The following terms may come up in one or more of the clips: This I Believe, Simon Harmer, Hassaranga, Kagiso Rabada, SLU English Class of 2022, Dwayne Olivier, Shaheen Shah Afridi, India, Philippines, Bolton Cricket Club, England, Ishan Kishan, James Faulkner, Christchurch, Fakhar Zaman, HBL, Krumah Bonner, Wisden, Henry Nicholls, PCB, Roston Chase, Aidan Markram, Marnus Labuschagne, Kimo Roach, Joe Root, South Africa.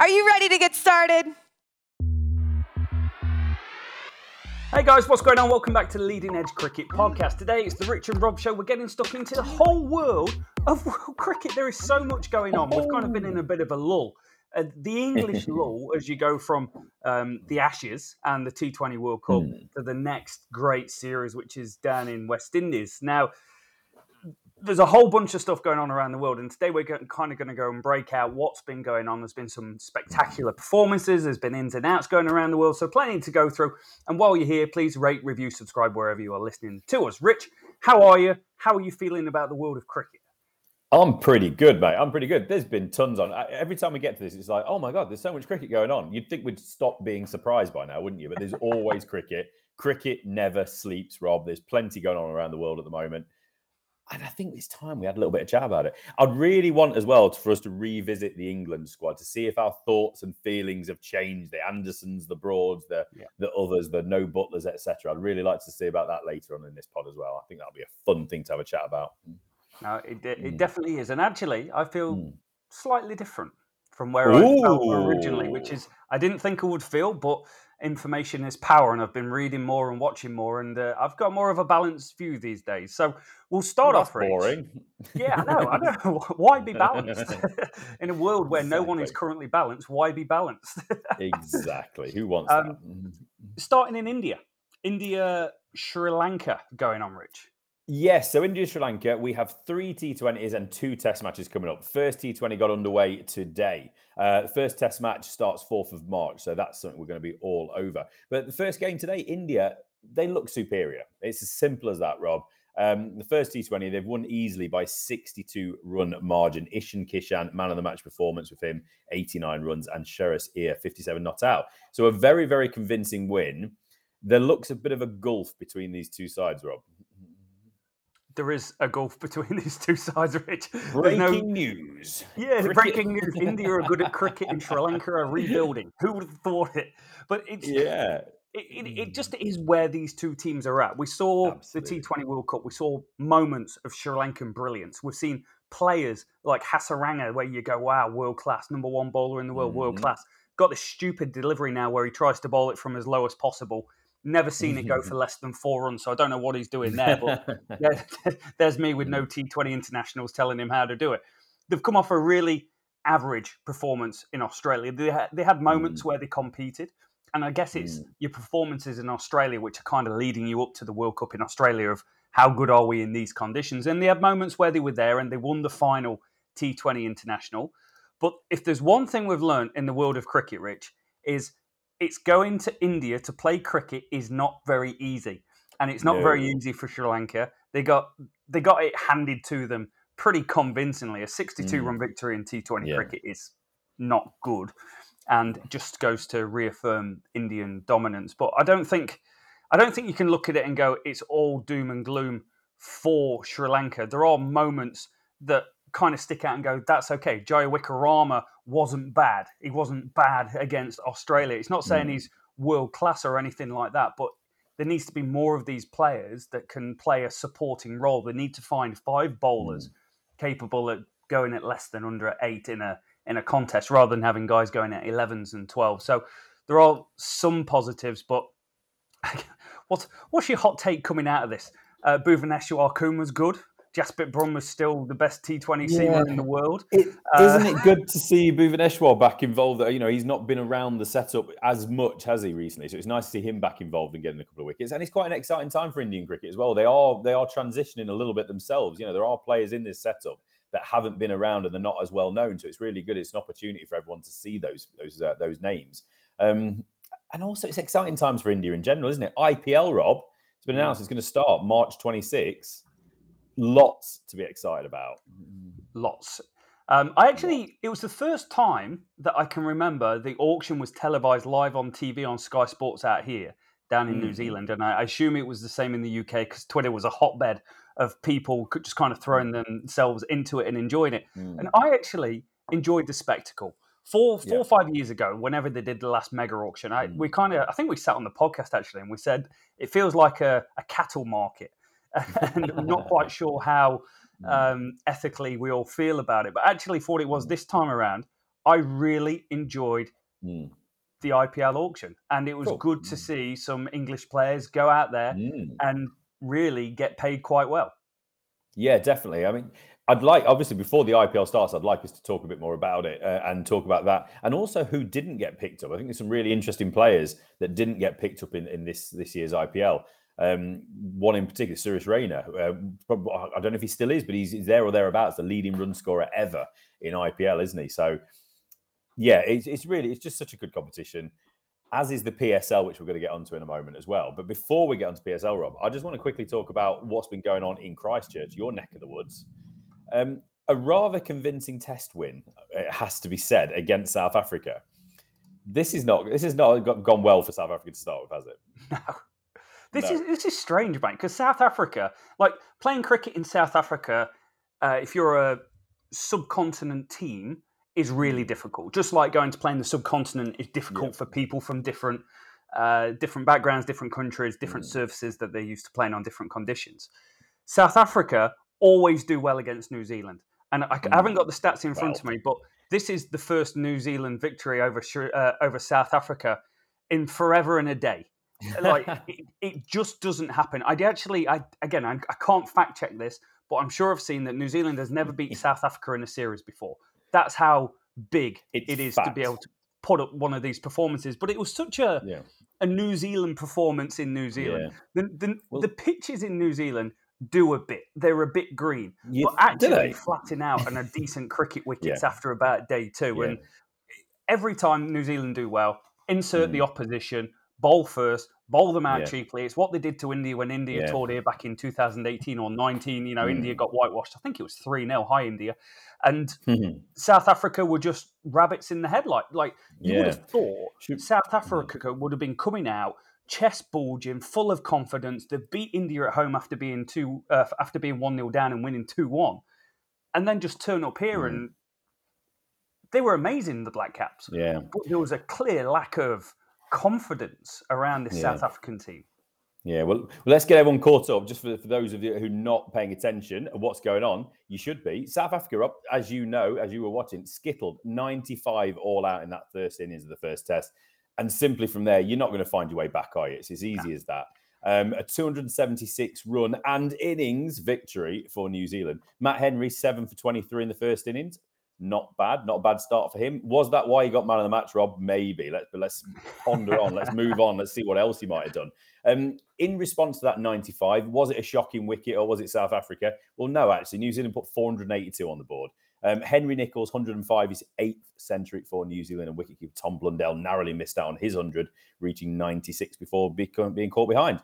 Are you ready to get started? Hey guys, what's going on? Welcome back to the Leading Edge Cricket Podcast. Today it's the Rich and Rob Show. We're getting stuck into the whole world of world cricket. There is so much going on. We've kind of been in a bit of a lull. The English lull, as you go from the Ashes and the T20 World Cup to the next great series, which is down in West Indies. Now, there's a whole bunch of stuff going on around the world, and today we're kind of going to go and break out what's been going on. There's been some spectacular performances, there's been ins and outs going around the world, so plenty to go through. And while you're here, please rate, review, subscribe wherever you are listening to us. Rich, how are you? How are you feeling about the world of cricket? I'm pretty good, mate. I'm pretty good. There's been tons on. Every time we get to this, it's like, oh my God, there's so much cricket going on. You'd think we'd stop being surprised by now, wouldn't you? But there's always cricket. Cricket never sleeps, Rob. There's plenty going on around the world at the moment. And I think this time we had a little bit of chat about it. I'd really want as well for us to revisit the England squad to see if our thoughts and feelings have changed. The Andersons, the Broads, the others, the no Butlers, etc. I'd really like to see about that later on in this pod as well. I think that'll be a fun thing to have a chat about. No, it definitely is. And actually, I feel slightly different from where I felt originally, which is I didn't think I would feel, but information is power, and I've been reading more and watching more, and I've got more of a balanced view these days. So we'll start off, Rich. Boring. Yeah, I know. Why be balanced? In a world where no one is currently balanced, why be balanced? Exactly. Who wants that? Starting in India, Sri Lanka going on, Rich. Yes, so India, Sri Lanka, we have 3 T20s and 2 Test matches coming up. First T20 got underway today. First Test match starts 4th of March, so that's something we're going to be all over. But the first game today, India, they look superior. It's as simple as that, Rob. The first T20, they've won easily by 62-run margin. Ishan Kishan, man of the match performance with him, 89 runs, and Shreyas Iyer, 57 not out. So a very, very convincing win. There looks a bit of a gulf between these two sides, Rob. There is a gulf between these two sides, Rich. Breaking news. Yeah, cricket. Breaking news. India are good at cricket and Sri Lanka are rebuilding. Who would have thought it? But it just is where these two teams are at. We saw the T20 World Cup. We saw moments of Sri Lankan brilliance. We've seen players like Hassaranga where you go, wow, world-class, number one bowler in the world, world-class. Got this stupid delivery now where he tries to bowl it from as low as possible. Never seen it go for less than 4 runs, so I don't know what he's doing there, but there's me with no T20 internationals telling him how to do it. They've come off a really average performance in Australia. They had moments where they competed, and I guess it's your performances in Australia which are kind of leading you up to the World Cup in Australia of how good are we in these conditions. And they had moments where they were there and they won the final T20 international. But if there's one thing we've learned in the world of cricket, Rich, is it's going to India to play cricket is not very easy. And it's not very easy for Sri Lanka. They got it handed to them pretty convincingly. A 62-run victory in T20 cricket is not good and just goes to reaffirm Indian dominance. But I don't think you can look at it and go, it's all doom and gloom for Sri Lanka. There are moments that kind of stick out and go, that's okay. Jayawickrama wasn't bad. He wasn't bad against Australia. It's not saying he's world class or anything like that, but there needs to be more of these players that can play a supporting role. They need to find 5 bowlers capable at going at less than under 8 in a contest rather than having guys going at 11s and 12s. So there are some positives, but what's your hot take coming out of this? Bhuvneshwar Kumar was good. Jasper Brunn was still the best T20 seamer in the world. Isn't it good to see Bhuvneshwar back involved? You know, he's not been around the setup as much, has he, recently? So it's nice to see him back involved and getting a couple of wickets. And it's quite an exciting time for Indian cricket as well. They are transitioning a little bit themselves. You know, there are players in this setup that haven't been around and they're not as well known. So it's really good. It's an opportunity for everyone to see those names. And also, it's exciting times for India in general, isn't it? IPL, Rob. It's been announced it's going to start March 26. Lots to be excited about. Lots. It was the first time that I can remember the auction was televised live on TV on Sky Sports out here, down in New Zealand. And I assume it was the same in the UK because Twitter was a hotbed of people just kind of throwing themselves into it and enjoying it. And I actually enjoyed the spectacle. Four or 5 years ago, whenever they did the last mega auction, I think we sat on the podcast actually, and we said it feels like a cattle market, and I'm not quite sure how ethically we all feel about it. But actually, thought it was this time around. I really enjoyed the IPL auction, and it was good to see some English players go out there and really get paid quite well. Yeah, definitely. I mean, I'd like, obviously, before the IPL starts, I'd like us to talk a bit more about it and talk about that. And also who didn't get picked up. I think there's some really interesting players that didn't get picked up in this year's IPL. One in particular, Shreyas Iyer. I don't know if he still is, but he's there or thereabouts, the leading run scorer ever in IPL, isn't he? So, yeah, it's just such a good competition, as is the PSL, which we're going to get onto in a moment as well. But before we get onto PSL, Rob, I just want to quickly talk about what's been going on in Christchurch, your neck of the woods. A rather convincing test win, it has to be said, against South Africa. This has not gone well for South Africa to start with, has it? No. This is strange, mate, because South Africa, like playing cricket in South Africa, if you're a subcontinent team, is really difficult. Just like going to play in the subcontinent is difficult for people from different backgrounds, different countries, different surfaces that they're used to playing on, different conditions. South Africa always do well against New Zealand. And I haven't got the stats in front of me, but this is the first New Zealand victory over South Africa in forever and a day. Like it just doesn't happen. I can't fact check this, but I'm sure I've seen that New Zealand has never beat South Africa in a series before. That's how big it is to be able to put up one of these performances. But it was such a New Zealand performance in New Zealand. Yeah. The pitches in New Zealand do a bit. They're a bit green, but actually flatten out and are decent cricket wickets after about day two. Yeah. And every time New Zealand do well, insert the opposition, bowl first, bowl them out cheaply. It's what they did to India when India toured here back in 2018 or 19. You know, India got whitewashed. I think it was 3-0. Hi, India. And South Africa were just rabbits in the headlight. Like, you would have thought South Africa would have been coming out, chest bulging, full of confidence. They beat India at home after being 1-0 down and winning 2-1. And then just turn up here and they were amazing, the Black Caps. Yeah. But there was a clear lack of confidence around this South African team. Yeah, well, let's get everyone caught up. Just for those of you who are not paying attention and what's going on, you should be. South Africa, up, as you know, as you were watching, skittled 95 all out in that first innings of the first test. And simply from there, you're not going to find your way back, are you? It's as easy as that. A 276-run and innings victory for New Zealand. Matt Henry, 7 for 23 in the first innings. Not a bad start for him. Was that why he got man of the match, Rob? Maybe. Let's ponder on. Let's move on. Let's see what else he might have done. In response to that 95, was it a shocking wicket or was it South Africa? Well, no, actually. New Zealand put 482 on the board. Henry Nicholls, 105, his 8th century for New Zealand, and wicketkeeper Tom Blundell narrowly missed out on his 100, reaching 96 before being caught behind.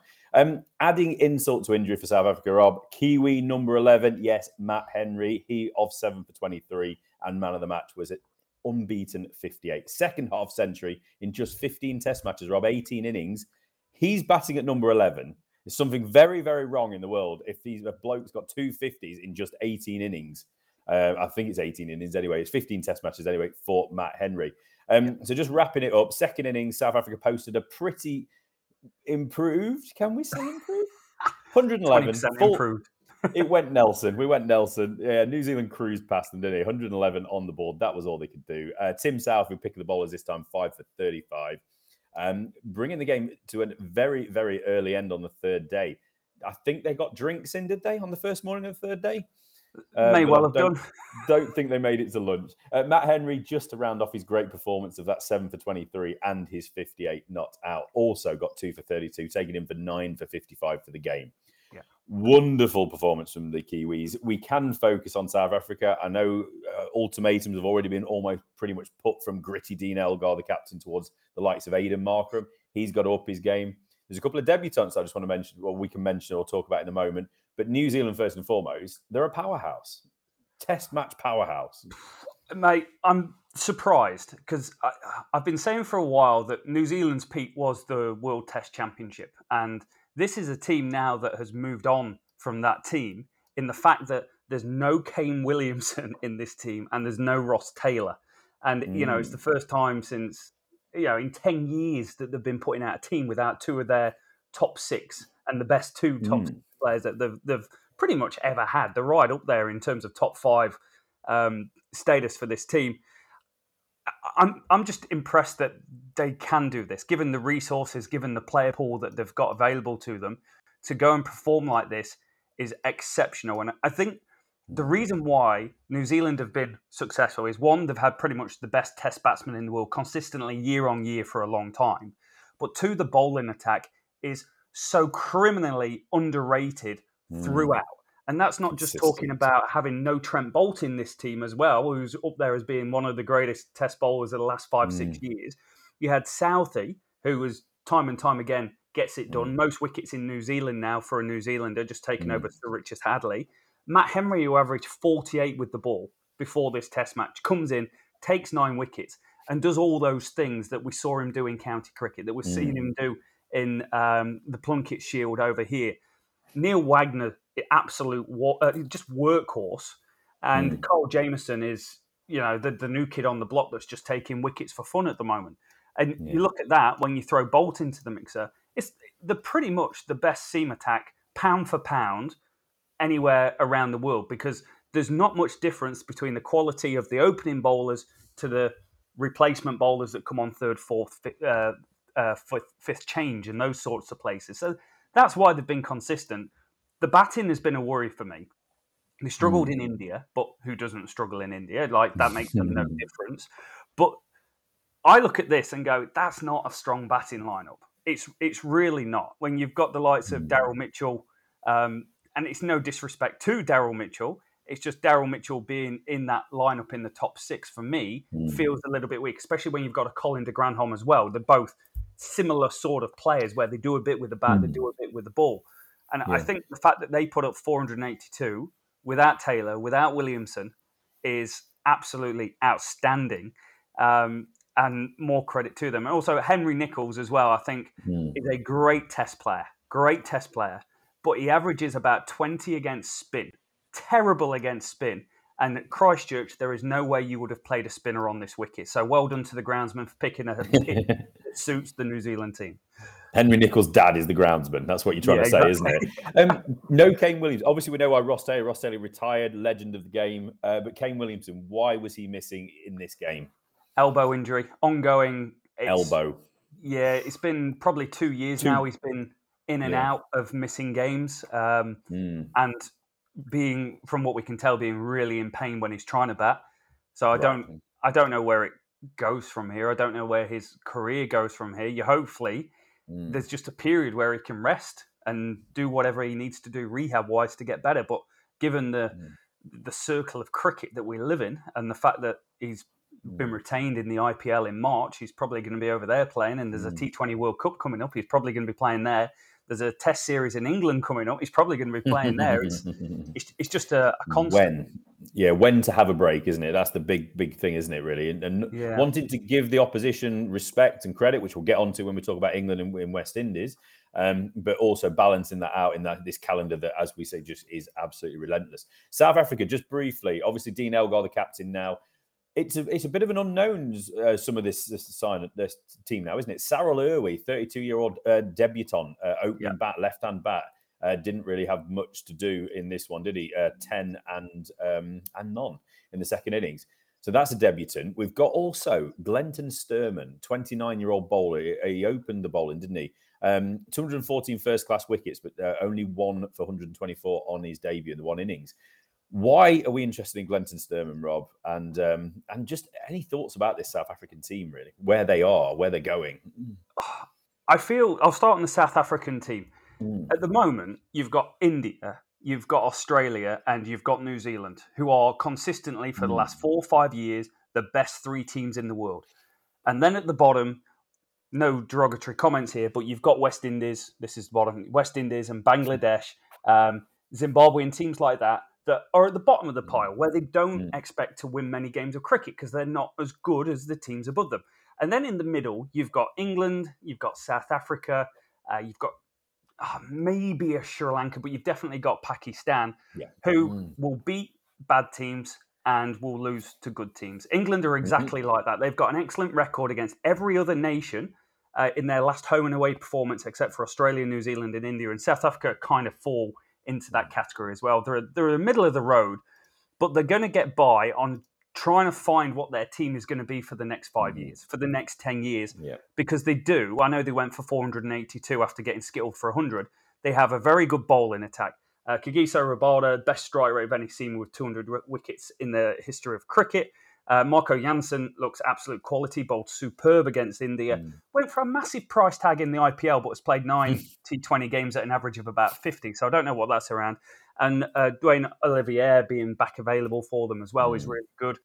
Adding insult to injury for South Africa, Rob, Kiwi number 11, yes, Matt Henry, he of 7 for 23, and man of the match was at unbeaten 58. Second half century in just 15 test matches, Rob, 18 innings. He's batting at number 11. There's something very, very wrong in the world if these blokes got 250s in just 18 innings. I think it's 18 innings anyway. It's 15 test matches anyway for Matt Henry. So just wrapping it up, second innings, South Africa posted a pretty improved, can we say improved? 111. 20% improved. It went Nelson. We went Nelson. Yeah, New Zealand cruised past them, didn't he? 111 on the board. That was all they could do. Tim Southee picking the bowlers this time, 5 for 35. Bringing the game to a very, very early end on the third day. I think they got drinks in, did they, on the first morning of the third day? May well have done. Don't think they made it to lunch. Matt Henry, just to round off his great performance of that 7 for 23 and his 58 not out, also got 2 for 32, taking him for 9 for 55 for the game. Yeah. Wonderful performance from the Kiwis. We can focus on South Africa. I know ultimatums have already been almost pretty much put from gritty Dean Elgar, the captain, towards the likes of Aidan Markram. He's got to up his game. There's a couple of debutants I just want to mention, or we can mention or talk about in a moment. But New Zealand, first and foremost, they're a powerhouse. Test match powerhouse. Mate, I'm surprised because I've been saying for a while that New Zealand's peak was the World Test Championship. And this is a team now that has moved on from that team in the fact that there's no Kane Williamson in this team and there's no Ross Taylor. And, you know, it's the first time since, you know, in 10 years that they've been putting out a team without two of their top six and the best two top six players that they've pretty much ever had. They're right up there in terms of top five status for this team. I'm just impressed that they can do this, given the resources, given the player pool that they've got available to them. To go and perform like this is exceptional. And I think the reason why New Zealand have been successful is, one, they've had pretty much the best test batsmen in the world consistently year on year for a long time. But two, the bowling attack is so criminally underrated throughout. And that's not just talking about having no Trent Bolt in this team as well, who's up there as being one of the greatest test bowlers of the last 5-6 years. You had Southee, who was time and time again gets it done. Most wickets in New Zealand now for a New Zealander, just taking over Sir Richard Hadley. Matt Henry, who averaged 48 with the ball before this test match, comes in, takes 9 wickets and does all those things that we saw him do in county cricket, that we've seen him do in the Plunket Shield over here. Neil Wagner, absolute just workhorse. And Cole Jameson is, you know, the new kid on the block that's just taking wickets for fun at the moment. And you look at that, when you throw Bolt into the mixer, they're pretty much the best seam attack, pound for pound, anywhere around the world, because there's not much difference between the quality of the opening bowlers to the replacement bowlers that come on third, fourth, fifth change and those sorts of places. So that's why they've been consistent. The batting has been a worry for me. They struggled in India, but who doesn't struggle in India? Like, that makes them no difference. But I look at this and go, that's not a strong batting lineup. It's really not. When you've got the likes of Daryl Mitchell, and it's no disrespect to Daryl Mitchell, it's just Daryl Mitchell being in that lineup in the top six for me feels a little bit weak, especially when you've got a Colin de Grandhomme as well. They're both similar sort of players where they do a bit with the bat, they do a bit with the ball. And I think the fact that they put up 482 without Taylor, without Williamson, is absolutely outstanding, and more credit to them. And also Henry Nicholls as well, I think, is a great test player, but he averages about 20 against spin, terrible against spin. And at Christchurch, there is no way you would have played a spinner on this wicket. So well done to the groundsman for picking a pitch that suits the New Zealand team. Henry Nicholls' dad is the groundsman. That's what you're trying to say, exactly. Isn't it? No Kane Williams. Obviously, we know why Ross Taylor retired, legend of the game. But Kane Williamson, why was he missing in this game? Elbow injury, ongoing. Elbow. Yeah, it's been probably 2 years now he's been in and out of missing games. And being, from what we can tell, being really in pain when he's trying to bat. So I don't know where it goes from here. I don't know where his career goes from here. You hopefully there's just a period where he can rest and do whatever he needs to do rehab-wise to get better. But given the circle of cricket that we live in and the fact that he's been retained in the IPL in March, he's probably going to be over there playing, and there's a T20 World Cup coming up. He's probably going to be playing there. There's a test series in England coming up. He's probably going to be playing there. It's just a constant. When to have a break, isn't it? That's the big thing, isn't it, really? And wanting to give the opposition respect and credit, which we'll get onto when we talk about England and West Indies, but also balancing that out in this calendar that, as we say, just is absolutely relentless. South Africa, just briefly, obviously Dean Elgar, the captain now. It's a bit of an unknown, some of this team now, isn't it? Saril Irwi, 32-year-old debutant, opening bat, left-hand bat, didn't really have much to do in this one, did he? 10 and none in the second innings. So that's a debutant. We've got also Glenton Sturman, 29-year-old bowler. He opened the bowling, didn't he? 214 first-class wickets, but only one for 124 on his debut in the one innings. Why are we interested in Glenton Sturman, Rob? And just any thoughts about this South African team, really? Where they are, where they're going? I feel... I'll start on the South African team. Mm. At the moment, you've got India, you've got Australia, and you've got New Zealand, who are consistently, for the last 4 or 5 years, the best three teams in the world. And then at the bottom, no derogatory comments here, but you've got West Indies, this is the bottom, West Indies and Bangladesh, Zimbabwe and teams like that, that are at the bottom of the pile, where they don't expect to win many games of cricket because they're not as good as the teams above them. And then in the middle, you've got England, you've got South Africa, you've got maybe a Sri Lanka, but you've definitely got Pakistan, who will beat bad teams and will lose to good teams. England are exactly like that. They've got an excellent record against every other nation in their last home and away performance, except for Australia, New Zealand and India. And South Africa kind of fall into that category as well. They're in the middle of the road, but they're going to get by on trying to find what their team is going to be for the next 5 years, for the next 10 years, because they do. I know they went for 482 after getting skittled for 100. They have a very good bowling attack. Kagiso Rabada, best strike rate of any seamer with 200 wickets in the history of cricket. Marco Janssen looks absolute quality, bowled superb against India. Went for a massive price tag in the IPL, but has played 9 T20 games at an average of about 50. So I don't know what that's around. And Dwayne Olivier being back available for them as well is really good.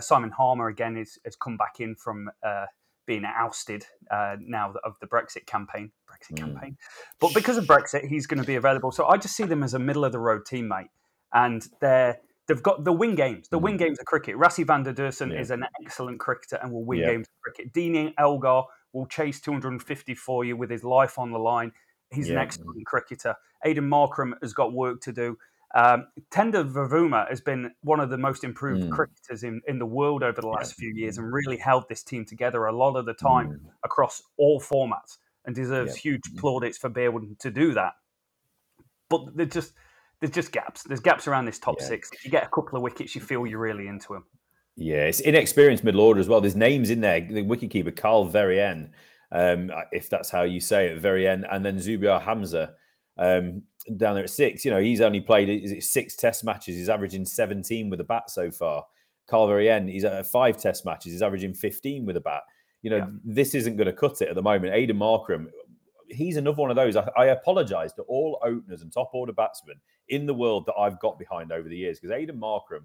Simon Harmer, again, has come back in from being ousted now of the Brexit campaign. But because of Brexit, he's going to be available. So I just see them as a middle-of-the-road teammate. And they've got the win games. The win games of cricket. Rassie van der Duursen is an excellent cricketer and will win games of cricket. Dean Elgar will chase 250 for you with his life on the line. He's an excellent cricketer. Aidan Markram has got work to do. Tender Vavuma has been one of the most improved cricketers in the world over the last few years and really held this team together a lot of the time across all formats and deserves huge plaudits for being able to do that. But there's just gaps. There's gaps around this top six. If you get a couple of wickets, you feel you're really into them. Yeah, it's inexperienced middle order as well. There's names in there. The wicketkeeper, Carl Verreynne, if that's how you say it, Verreynne, and then Zubair Hamza down there at 6. You know, he's only played 6 test matches. He's averaging 17 with a bat so far. Carl Verreynne, he's at 5 test matches. He's averaging 15 with a bat. You know, this isn't going to cut it at the moment. Aidan Markram, he's another one of those. I apologise to all openers and top-order batsmen in the world that I've got behind over the years because Aidan Markram,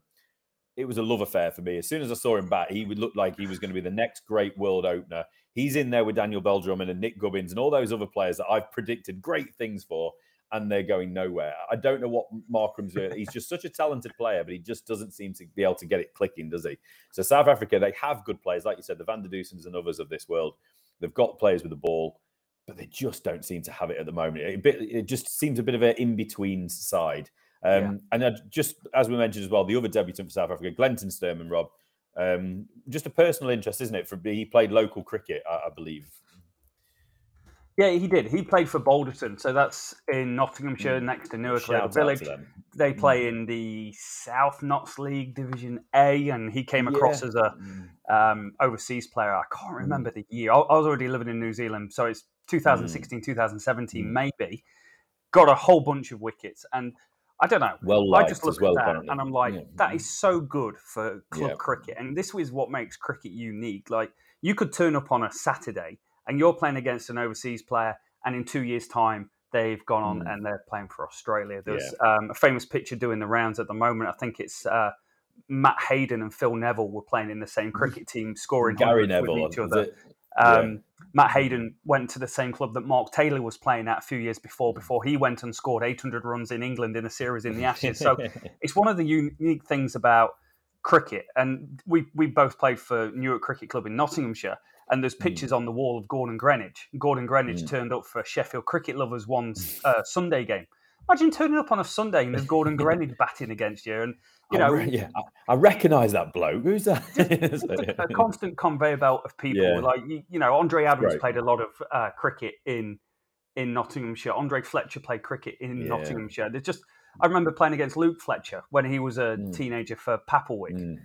it was a love affair for me. As soon as I saw him bat, he would look like he was going to be the next great world opener. He's in there with Daniel Beldrummond and Nick Gubbins and all those other players that I've predicted great things for, and they're going nowhere. I don't know what Markram's doing. He's just such a talented player, but he just doesn't seem to be able to get it clicking, does he? So South Africa, they have good players. Like you said, the Van der Duursens and others of this world, they've got players with the ball, but they just don't seem to have it at the moment. It just seems a bit of an in-between side. And just as we mentioned as well, the other debutant for South Africa, Glenton Sturman, Rob, just a personal interest, isn't it? He played local cricket, I believe. Yeah, he did. He played for Balderton, so that's in Nottinghamshire, next to Newark, the village. They play in the South Notts League Division A, and he came across as a overseas player. I can't remember the year. I was already living in New Zealand, so it's 2016, 2017, maybe. Got a whole bunch of wickets, and I don't know. Well, I just look at that and I'm like, that is so good for club cricket, and this is what makes cricket unique. Like, you could turn up on a Saturday and you're playing against an overseas player, and in 2 years' time, they've gone on and they're playing for Australia. There's a famous picture doing the rounds at the moment. I think it's Matt Hayden and Phil Neville were playing in the same cricket team, scoring Gary Neville with each other. Matt Hayden went to the same club that Mark Taylor was playing at a few years before he went and scored 800 runs in England in a series in the Ashes. So it's one of the unique things about cricket. And we both played for Newark Cricket Club in Nottinghamshire. And there's pictures on the wall of Gordon Greenidge. Gordon Greenidge turned up for Sheffield Cricket Lovers one Sunday game. Imagine turning up on a Sunday and there's Gordon Greenidge batting against you. And you know, I recognise that bloke. Who's that? A constant conveyor belt of people. Yeah. Like you know, Andre Adams played a lot of cricket in Nottinghamshire. Andre Fletcher played cricket in Nottinghamshire. There's just I remember playing against Luke Fletcher when he was a teenager for Papelwick.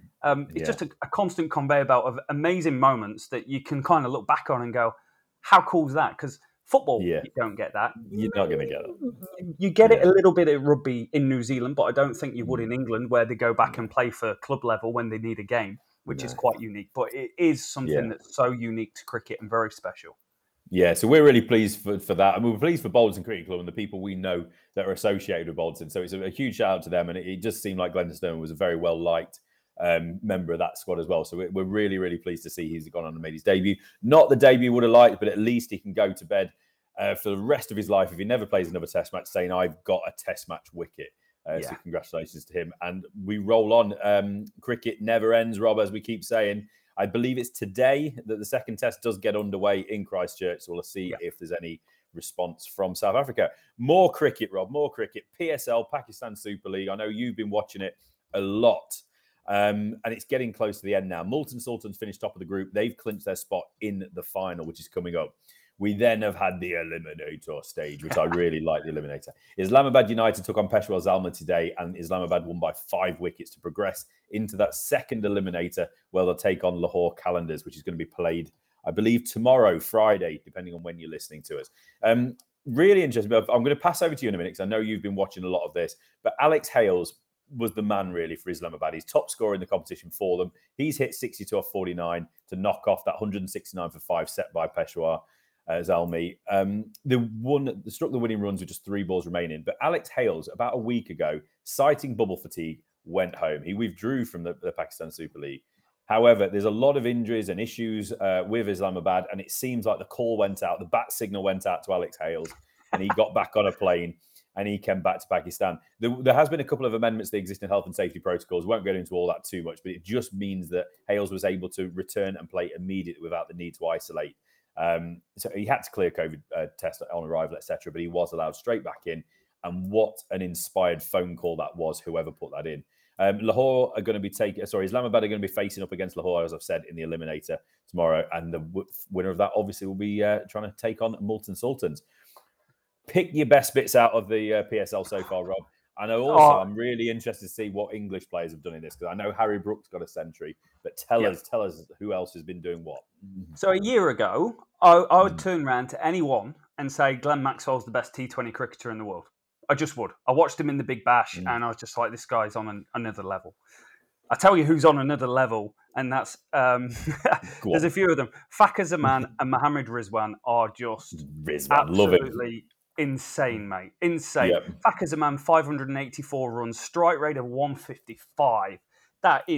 It's just a constant conveyor belt of amazing moments that you can kind of look back on and go, how cool is that? Because football, you don't get that. You're not going to get it. You get it a little bit at rugby in New Zealand, but I don't think you would in England, where they go back and play for club level when they need a game, which is quite unique. But it is something that's so unique to cricket and very special. Yeah, so we're really pleased for that. And we're pleased for Bolton Cricket Club and the people we know that are associated with Bolton. So it's a huge shout out to them. And it just seemed like Glenton Sturman was a very well-liked member of that squad as well. So we're really, really pleased to see he's gone on and made his debut. Not the debut he would have liked, but at least he can go to bed for the rest of his life, if he never plays another Test match, saying, I've got a Test match wicket. So congratulations to him. And we roll on. Cricket never ends, Rob, as we keep saying. I believe it's today that the second Test does get underway in Christchurch. So we'll see if there's any response from South Africa. More cricket, Rob, more cricket. PSL, Pakistan Super League. I know you've been watching it a lot. And it's getting close to the end now. Multan Sultans finished top of the group. They've clinched their spot in the final, which is coming up. We then have had the Eliminator stage, which I really like the Eliminator. Islamabad United took on Peshawar Zalman today, and Islamabad won by 5 wickets to progress into that second Eliminator, where they'll take on Lahore Calendars, which is going to be played, I believe, tomorrow, Friday, depending on when you're listening to us. Really interesting. I'm going to pass over to you in a minute, because I know you've been watching a lot of this. But Alex Hales was the man, really, for Islamabad. He's top scorer in the competition for them. He's hit 62 off 49 to knock off that 169 for 5 set by Peshawar Zalmi. They struck the winning runs with just 3 balls remaining. But Alex Hales, about a week ago, citing bubble fatigue, went home. He withdrew from the Pakistan Super League. However, there's a lot of injuries and issues with Islamabad, and it seems like the call went out, the bat signal went out to Alex Hales, and he got back on a plane and he came back to Pakistan. There has been a couple of amendments to the existing health and safety protocols. Won't get into all that too much, but it just means that Hales was able to return and play immediately without the need to isolate. So he had to clear COVID tests on arrival, etc., but he was allowed straight back in. And what an inspired phone call that was, whoever put that in. Islamabad are going to be facing up against Lahore, as I've said, in the Eliminator tomorrow. And the winner of that, obviously, will be trying to take on Multan Sultans. Pick your best bits out of the PSL so far, Rob. And I'm really interested to see what English players have done in this, because I know Harry Brook's got a century, but tell us who else has been doing what. So a year ago, I would turn around to anyone and say Glenn Maxwell's the best T20 cricketer in the world. I just would. I watched him in the Big Bash and I was just like, this guy's on another level. I tell you who's on another level, and that's there's a few of them. Fakhar Zaman and Mohammad Rizwan are just absolutely insane, mate. Insane. Yep. Fakhar Zaman, 584 runs, strike rate of 155. That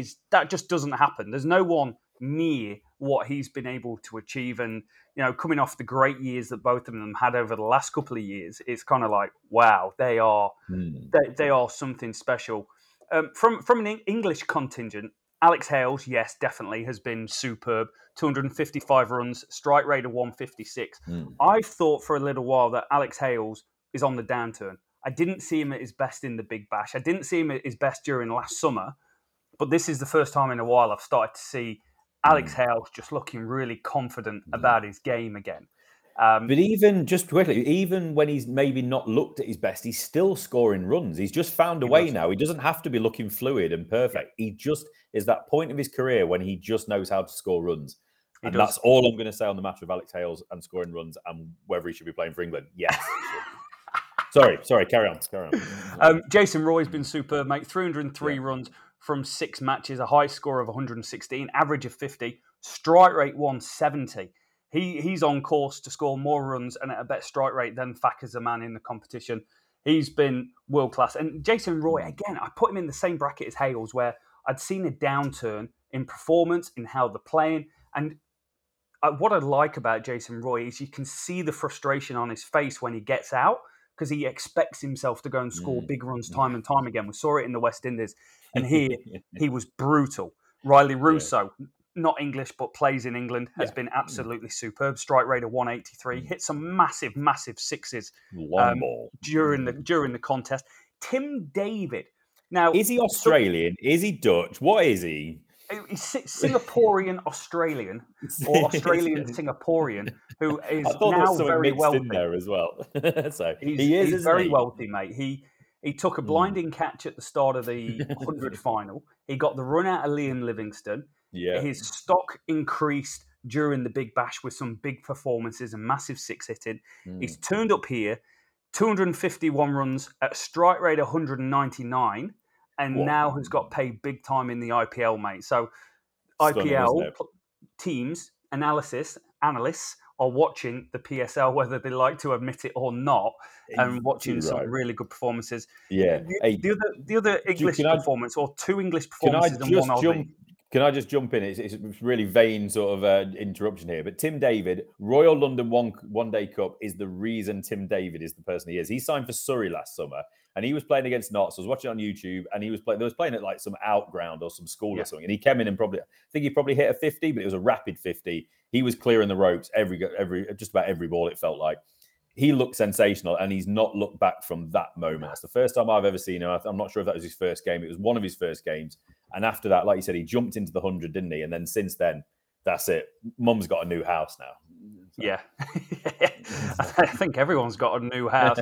just doesn't happen. There's no one near what he's been able to achieve. And, you know, coming off the great years that both of them had over the last couple of years, it's kind of like, wow, they are they are something special. From an English contingent, Alex Hales, yes, definitely, has been superb. 255 runs, strike rate of 156. I thought for a little while that Alex Hales is on the downturn. I didn't see him at his best in the Big Bash. I didn't see him at his best during last summer. But this is the first time in a while I've started to see Alex Hales just looking really confident about his game again. But even just quickly, even when he's maybe not looked at his best, he's still scoring runs. He's just found a way now. He doesn't have to be looking fluid and perfect. He just is that point of his career when he just knows how to score runs. And that's all I'm going to say on the matter of Alex Hales and scoring runs and whether he should be playing for England. Yes. Sorry. Carry on. Jason Roy's been superb, mate. 303 runs from 6 matches, a high score of 116, average of 50, strike rate 170. He's on course to score more runs and at a better strike rate than Fakhar Zaman in the competition. He's been world-class. And Jason Roy, again, I put him in the same bracket as Hales, where I'd seen a downturn in performance, in how they're playing. And what I like about Jason Roy is you can see the frustration on his face when he gets out, because he expects himself to go and score big runs time and time again. We saw it in the West Indies. And here, he was brutal. Riley Russo, not English, but plays in England, has been absolutely superb. Strike rate of 183. Hit some massive, massive sixes during the contest. Tim David. Now, is he Australian? Is he Dutch? What is he? He's Singaporean-Australian or Australian-Singaporean, who is now very wealthy. I thought there was something mixed in there as well. So, he is very wealthy, mate. He He took a blinding catch at the start of the 100 final. He got the run out of Liam Livingston. Yeah. His stock increased during the Big Bash with some big performances and massive six-hitting. Mm. He's turned up here, 251 runs at a strike rate 199, and now has got paid big time in the IPL, mate. So IPL teams, analysts are watching the PSL, whether they like to admit it or not, and watching some really good performances. Yeah. The other English performance, or two English performances and one Aussie. Can I just jump in? It's really vain sort of interruption here, but Tim David, Royal London One Day Cup is the reason Tim David is the person he is. He signed for Surrey last summer, and he was playing against Notts. I was watching it on YouTube, and they were playing at like some outground or some school or something. And he came in and probably hit a 50, but it was a rapid 50. He was clearing the ropes just about every ball, it felt like. He looked sensational, and he's not looked back from that moment. That's the first time I've ever seen him. I'm not sure if that was his first game. It was one of his first games. And after that, like you said, he jumped into the 100, didn't he? And then since then, that's it. Mum's got a new house now. So. Yeah. I think everyone's got a new house.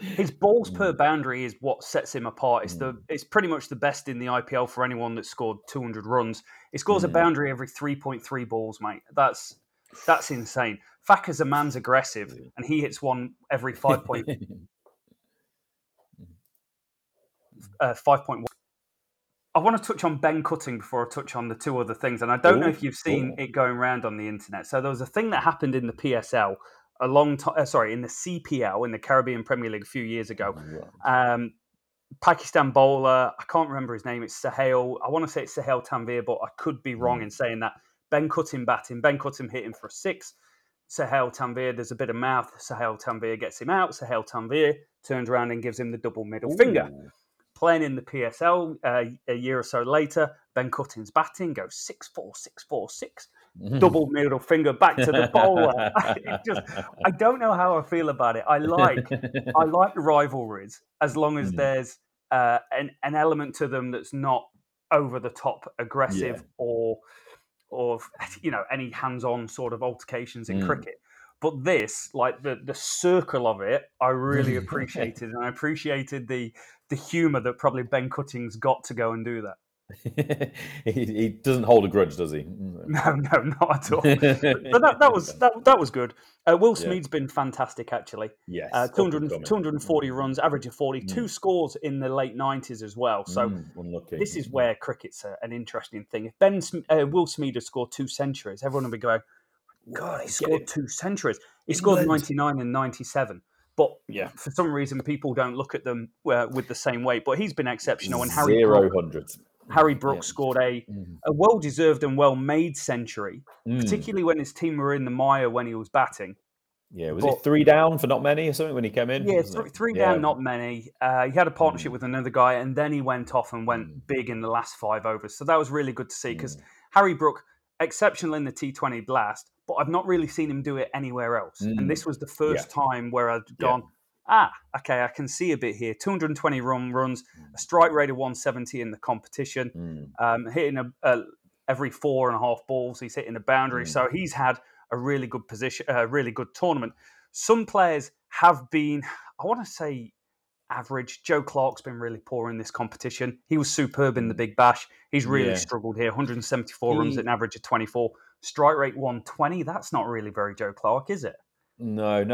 His balls per boundary is what sets him apart. It's pretty much the best in the IPL for anyone that scored 200 runs. He scores a boundary every 3.3 balls, mate. That's insane. Fakhar Zaman's aggressive, and he hits one every 5.1. I want to touch on Ben Cutting before I touch on the two other things, and I don't know if you've seen it going around on the internet. So there was a thing that happened in the PSL in the CPL, in the Caribbean Premier League a few years ago. Pakistan bowler, I can't remember his name. It's Sohail Tanvir, but I could be wrong in saying that. Ben Cutting batting, Ben Cutting hitting for a six. Sohail Tanvir, there's a bit of mouth. Sohail Tanvir gets him out. Sohail Tanvir turns around and gives him the double middle finger. Playing in the PSL a year or so later, Ben Cutting's batting goes 6-4, 6-4, 6. Double middle finger back to the bowler. I don't know how I feel about it. I like rivalries as long as there's an element to them that's not over the top aggressive or any hands-on sort of altercations in cricket. But this, like the circle of it, I really appreciated. And I appreciated the humour that probably Ben Cutting's got to go and do that. he doesn't hold a grudge, does he? No, not at all. But that was good. Will Smeed's been fantastic, actually. Yes. 240 runs, average of 40, two scores in the late 90s as well. So this is where cricket's an interesting thing. If Will Smeed had scored two centuries, everyone would be going, God, he scored two centuries. He scored 99 and 97. But for some reason, people don't look at them with the same weight. But he's been exceptional. And Harry Brook scored a well-deserved and well-made century, particularly when his team were in the mire when he was batting. Yeah, was it three down for not many or something when he came in? Yeah, three down, not many. He had a partnership with another guy, and then he went off and went big in the last five overs. So that was really good to see because Harry Brook, exceptional in the T20 Blast, but I've not really seen him do it anywhere else. And this was the first time where I'd gone, okay, I can see a bit here. 220 runs, a strike rate of 170 in the competition, hitting every 4.5 balls, he's hitting a boundary. So he's had a really good position, a really good tournament. Some players have been, I want to say, average. Joe Clark's been really poor in this competition. He was superb in the Big Bash. He's really struggled here. 174 runs at an average of 24. Strike rate 120, that's not really very Joe Clark, is it? No. I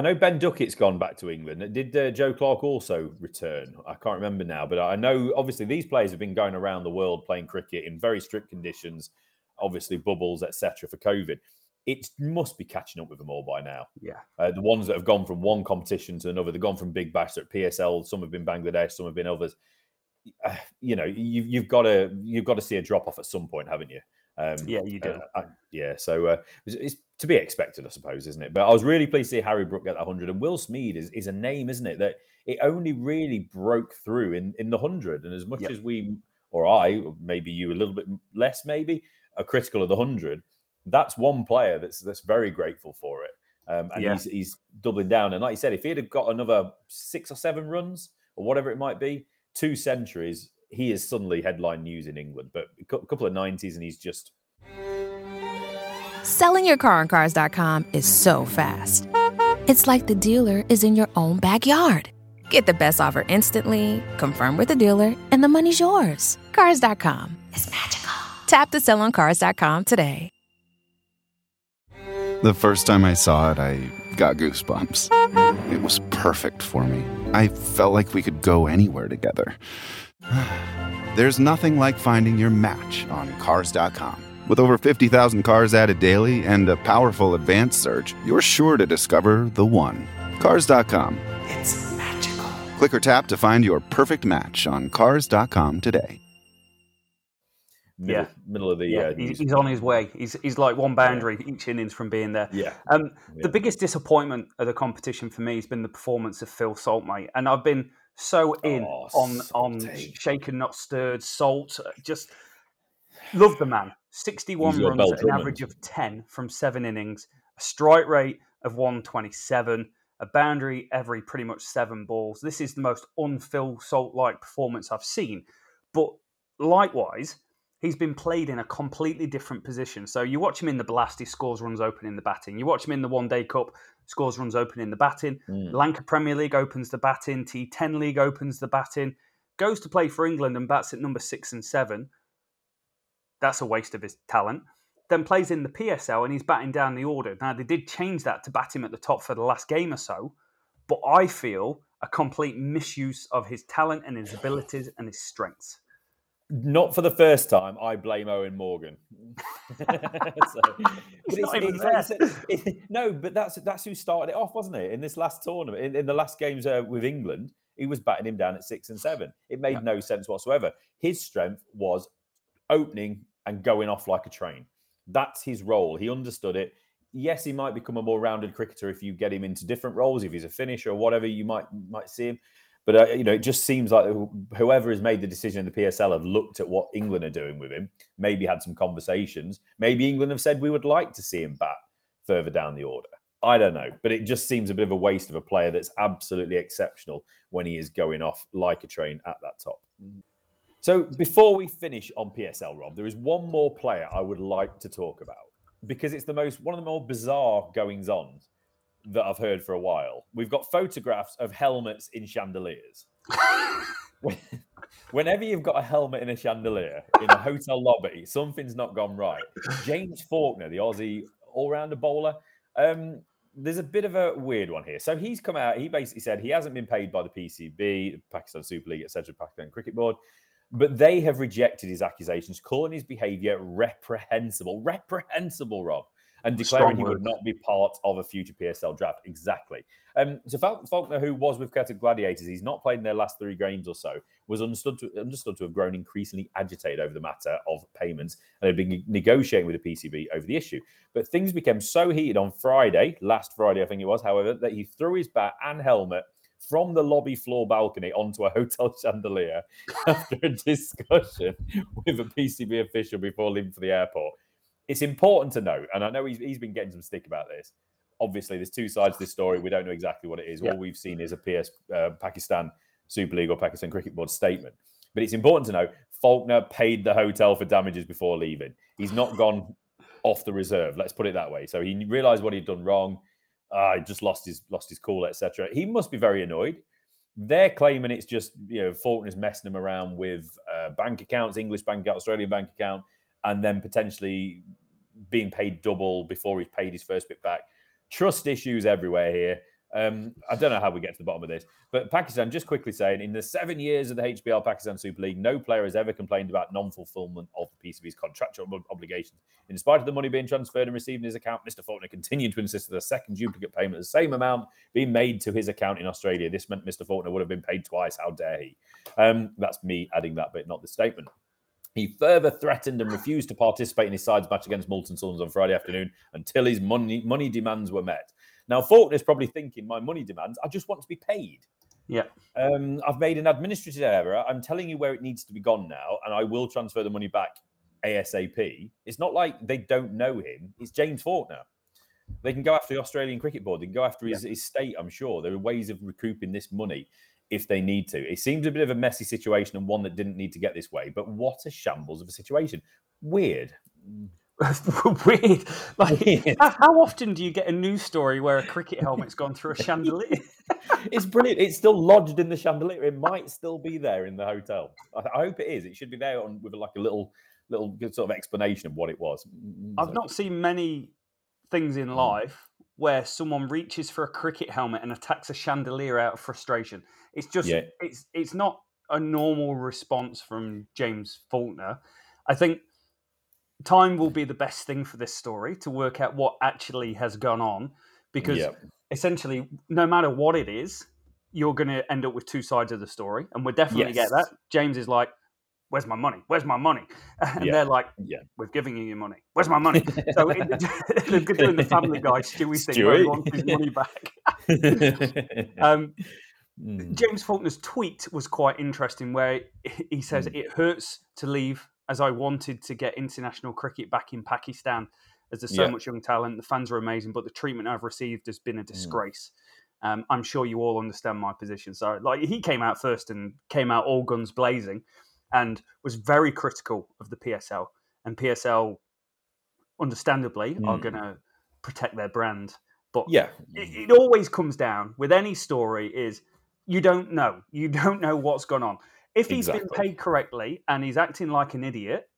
know Ben Duckett's gone back to England. Did Joe Clark also return? I can't remember now, but I know, obviously, these players have been going around the world playing cricket in very strict conditions, obviously bubbles, etc. for COVID. It must be catching up with them all by now. Yeah. The ones that have gone from one competition to another, they've gone from Big Bash to PSL, some have been Bangladesh, some have been others. You've got to see a drop-off at some point, haven't you? You do. So it's to be expected, I suppose, isn't it? But I was really pleased to see Harry Brook get that 100. And Will Smeed is a name, isn't it? That it only really broke through in the 100. And as much as we, or I, maybe you a little bit less maybe, are critical of the 100, that's one player that's very grateful for it. He's doubling down. And like you said, if he had got another 6 or 7 runs or whatever it might be, 2 centuries, he is suddenly headline news in England, but a couple of 90s and he's just... Selling your car on Cars.com is so fast. It's like the dealer is in your own backyard. Get the best offer instantly, confirm with a dealer, and the money's yours. Cars.com is magical. Tap to sell on Cars.com today. The first time I saw it, I got goosebumps. It was perfect for me. I felt like we could go anywhere together. There's nothing like finding your match on Cars.com. With over 50,000 cars added daily and a powerful advanced search, you're sure to discover the one. Cars.com. It's magical. Click or tap to find your perfect match on Cars.com today. Yeah, middle of the year. He's on his way. He's like one boundary each innings from being there. Yeah. The biggest disappointment of the competition for me has been the performance of Phil Saltmate, and I've been so in on shaken not stirred. Salt, just love the man. 61 runs at an average of 10 from 7 innings, a strike rate of 127, a boundary every pretty much 7 balls. This is the most un-Phil Salt-like performance I've seen. But likewise, he's been played in a completely different position. So you watch him in the Blast, he scores runs open in the batting. You watch him in the One Day Cup, scores runs open in the batting. Lanka Premier League opens the batting. T10 League opens the batting. Goes to play for England and bats at number 6 and 7. That's a waste of his talent. Then plays in the PSL and he's batting down the order. Now, they did change that to bat him at the top for the last game or so, but I feel a complete misuse of his talent and his abilities and his strengths. Not for the first time, I blame Owen Morgan. No, but that's who started it off, wasn't it? In this last tournament, in the last games with England, he was batting him down at 6 and 7. It made no sense whatsoever. His strength was opening and going off like a train. That's his role. He understood it. Yes, he might become a more rounded cricketer if you get him into different roles, if he's a finisher or whatever, you might see him. But, it just seems like whoever has made the decision in the PSL have looked at what England are doing with him, maybe had some conversations. Maybe England have said, we would like to see him bat further down the order. I don't know, but it just seems a bit of a waste of a player that's absolutely exceptional when he is going off like a train at that top. So before we finish on PSL, Rob, there is one more player I would like to talk about because it's one of the more bizarre goings-on that I've heard for a while. We've got photographs of helmets in chandeliers. Whenever you've got a helmet in a chandelier, in a hotel lobby, something's not gone right. James Faulkner, the Aussie all-rounder bowler, there's a bit of a weird one here. So he's come out, he basically said he hasn't been paid by the PCB, Pakistan Super League, etc., Pakistan Cricket Board, but they have rejected his accusations, calling his behaviour reprehensible. Reprehensible, Rob. And declaring he would not be part of a future PSL draft. Exactly. So Faulkner, who was with Celtic Gladiators, he's not played in their last 3 games or so, was understood to have grown increasingly agitated over the matter of payments and had been negotiating with the PCB over the issue. But things became so heated on last Friday, I think it was, however, that he threw his bat and helmet from the lobby floor balcony onto a hotel chandelier after a discussion with a PCB official before leaving for the airport. It's important to note, and I know he's been getting some stick about this. Obviously, there's 2 sides to this story. We don't know exactly what it is. Yeah. All we've seen is a Pakistan Super League or Pakistan Cricket Board statement. But it's important to know Faulkner paid the hotel for damages before leaving. He's not gone off the reserve. Let's put it that way. So he realised what he'd done wrong. He just lost his cool, etc. He must be very annoyed. They're claiming it's just Faulkner's messing him around with bank accounts, English bank account, Australian bank account, and then potentially being paid double before he's paid his first bit back. Trust issues everywhere here. I don't know how we get to the bottom of this, but Pakistan just quickly saying in the 7 years of the HBL Pakistan Super League, no player has ever complained about non-fulfillment of the PCB's contractual obligations. In spite of the money being transferred and received in his account, Mr. Faulkner continued to insist that a second duplicate payment, the same amount, be made to his account in Australia. This meant Mr. Faulkner would have been paid twice. How dare he? That's me adding that bit, not the statement. He further threatened and refused to participate in his side's match against Multan Sultans on Friday afternoon until his money demands were met. Now, Faulkner's probably thinking, my money demands, I just want to be paid. Yeah. I've made an administrative error. I'm telling you where it needs to be gone now, and I will transfer the money back ASAP. It's not like they don't know him. It's James Faulkner. They can go after the Australian Cricket Board. They can go after his state, I'm sure. There are ways of recouping this money if they need to. It seems a bit of a messy situation and one that didn't need to get this way, but what a shambles of a situation. Weird. Like, how often do you get a news story where a cricket helmet's gone through a chandelier? It's brilliant. It's still lodged in the chandelier. It might still be there in the hotel. I hope it is. It should be there on, with like a little good sort of explanation of what it was. I've not seen many things in life where someone reaches for a cricket helmet and attacks a chandelier out of frustration. It's just, it's not a normal response from James Faulkner. I think time will be the best thing for this story to work out what actually has gone on, because essentially, no matter what it is, you're going to end up with two sides of the story, and we'll definitely get that. James is like, where's my money? Where's my money? And they're like, we're giving you your money. Where's my money? So they're doing the Family Guy Stewie thing where he wants his money back. James Faulkner's tweet was quite interesting, where he says, it hurts to leave as I wanted to get international cricket back in Pakistan, as there's so much young talent. The fans are amazing, but the treatment I've received has been a disgrace. I'm sure you all understand my position. So like, he came out first and came out all guns blazing, and was very critical of the PSL. And PSL, understandably, are going to protect their brand. But it always comes down with any story is you don't know. You don't know what's gone on. If he's been paid correctly and he's acting like an idiot,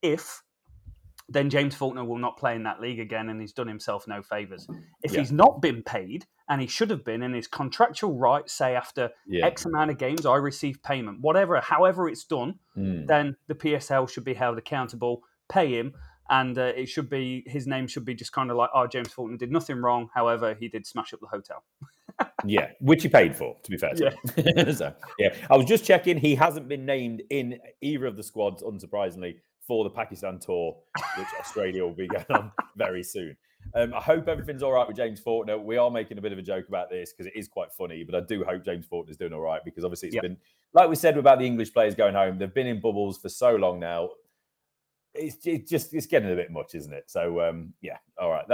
then James Faulkner will not play in that league again, and he's done himself no favours. If he's not been paid, and he should have been, and his contractual rights say after X amount of games, I receive payment, whatever, however it's done, then the PSL should be held accountable, pay him, and it should be, his name should be just kind of like, oh, James Faulkner did nothing wrong, however, he did smash up the hotel. Which he paid for, to be fair to him. So, I was just checking, he hasn't been named in either of the squads, unsurprisingly, for the Pakistan tour, which Australia will be going on very soon. I hope everything's all right with James Faulkner. We are making a bit of a joke about this because it is quite funny, but I do hope James Faulkner's doing all right, because obviously it's been, like we said about the English players going home, they've been in bubbles for so long now. It's getting a bit much, isn't it? So, all right.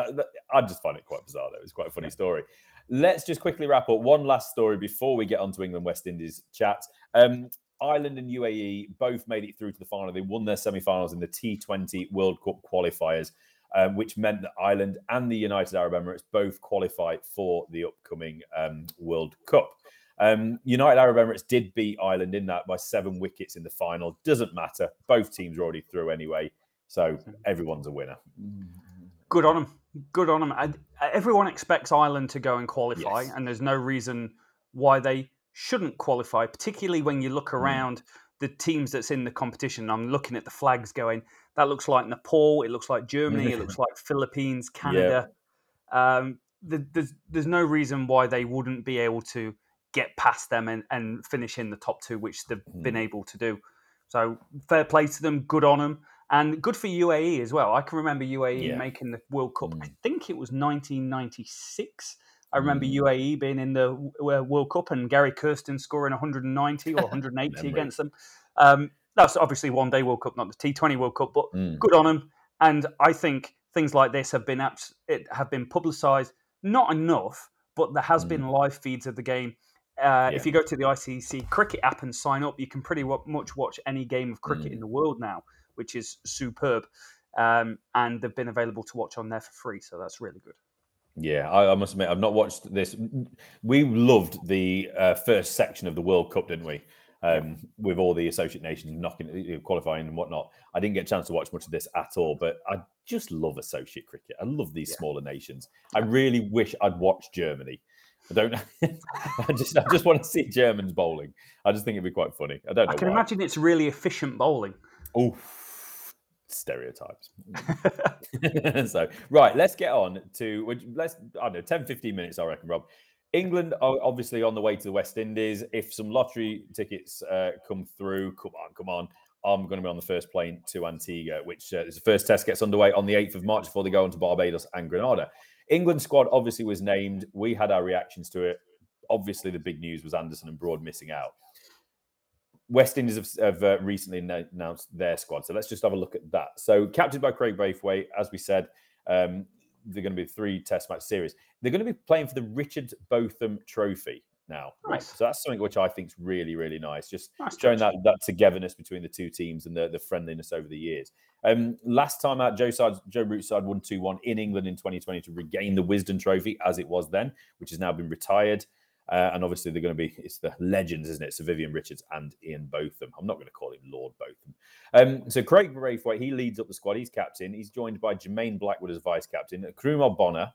I just find it quite bizarre, though. It's quite a funny story. Let's just quickly wrap up one last story before we get on to England-West Indies chat. Ireland and UAE both made it through to the final. They won their semi-finals in the T20 World Cup qualifiers, which meant that Ireland and the United Arab Emirates both qualified for the upcoming World Cup. United Arab Emirates did beat Ireland in that by 7 wickets in the final. Doesn't matter. Both teams are already through anyway, so everyone's a winner. Good on them. Good on them. Everyone expects Ireland to go and qualify, and there's no reason why they shouldn't qualify, particularly when you look around the teams that's in the competition. I'm looking at the flags going, that looks like Nepal, it looks like Germany, it looks like Philippines, Canada. There's no reason why they wouldn't be able to get past them and finish in the top two, which they've been able to do. So fair play to them, good on them, and good for UAE as well. I can remember UAE making the World Cup, I think it was 1996. I remember UAE being in the World Cup and Gary Kirsten scoring 190 or 180 against them. That's obviously one-day World Cup, not the T20 World Cup, but good on them. And I think things like this have been publicised, not enough, but there has been live feeds of the game. If you go to the ICC cricket app and sign up, you can pretty much watch any game of cricket in the world now, which is superb. And they've been available to watch on there for free, so that's really good. Yeah, I must admit, I've not watched this. We loved the first section of the World Cup, didn't we? With all the associate nations knocking, qualifying and whatnot. I didn't get a chance to watch much of this at all, but I just love associate cricket. I love these smaller nations. I really wish I'd watched Germany. I don't I just want to see Germans bowling. I just think it'd be quite funny. I don't know. I can imagine it's really efficient bowling. Oof. Stereotypes. So, right, let's get on to, 10-15 minutes, I reckon, Rob. England are obviously on the way to the West Indies. If some lottery tickets come through, come on, I'm going to be on the first plane to Antigua, which is the first test gets underway on the 8th of March before they go on to Barbados and Grenada. England's squad obviously was named. We had our reactions to it. Obviously, the big news was Anderson and Broad missing out. West Indies have recently announced their squad. So let's just have a look at that. So captained by Craig Braithwaite, as we said, they're going to be 3 test match series. They're going to be playing for the Richard Botham Trophy now. Nice. So that's something which I think is really, really nice. Just nice showing that togetherness between the two teams and the friendliness over the years. Last time out, Joe Root's side won 2-1 in England in 2020 to regain the Wisden Trophy as it was then, which has now been retired. And obviously they're going to be, it's the legends, isn't it? So Vivian Richards and Ian Botham. I'm not going to call him Lord Botham. So Craig Braithwaite, he leads up the squad. He's captain. He's joined by Jermaine Blackwood as vice-captain, Krumah Bonner,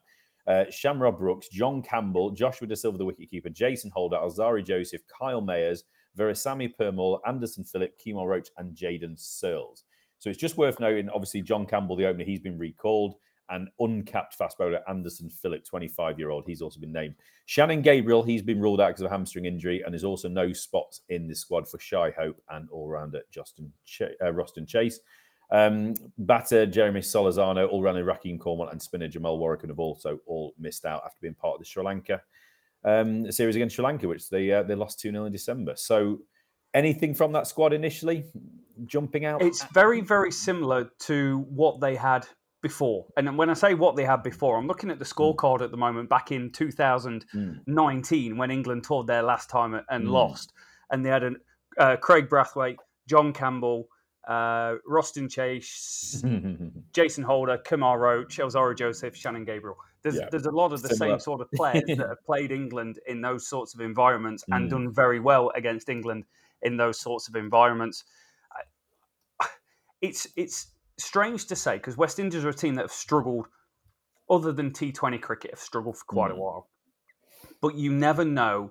Shamra Brooks, John Campbell, Joshua De Silva, the wicketkeeper, Jason Holder, Alzari Joseph, Kyle Mayers, Veerasamy Pirmal, Anderson Phillip, Kimo Roach, and Jayden Searles. So it's just worth noting, obviously, John Campbell, the opener, he's been recalled. And uncapped fast bowler Anderson Phillip, 25-year-old, he's also been named. Shannon Gabriel, he's been ruled out because of a hamstring injury, and there's also no spots in the squad for Shai Hope and all-rounder Roston Chase. Batter Jeremy Solazzano, all-rounder Rakeem Cornwall, and spinner Jamal Warwick have also all missed out after being part of the Sri Lanka series against Sri Lanka, which they lost 2-0 in December. So anything from that squad initially jumping out? It's very, very similar to what they had before. And when I say what they had before, I'm looking at the scorecard at the moment back in 2019 when England toured there last time and lost. And they had Craig Braithwaite, John Campbell, Roston Chase, Jason Holder, Kumar Roach, Elzara Joseph, Shannon Gabriel. There's a lot of the same sort of players that have played England in those sorts of environments and done very well against England in those sorts of environments. It's strange to say, because West Indies are a team that have struggled, other than T20 cricket, have struggled for quite a while. But you never know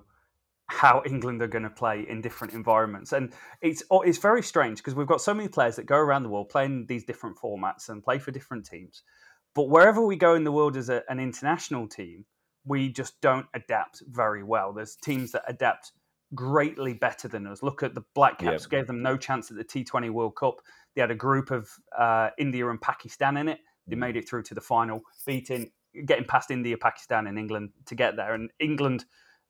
how England are going to play in different environments. And it's very strange, because we've got so many players that go around the world playing these different formats and play for different teams. But wherever we go in the world as an international team, we just don't adapt very well. There's teams that adapt greatly better than us. Look at the Black Caps, gave them no chance at the T20 World Cup. They had a group of India and Pakistan in it. They made it through to the final, getting past India, Pakistan and England to get there. And England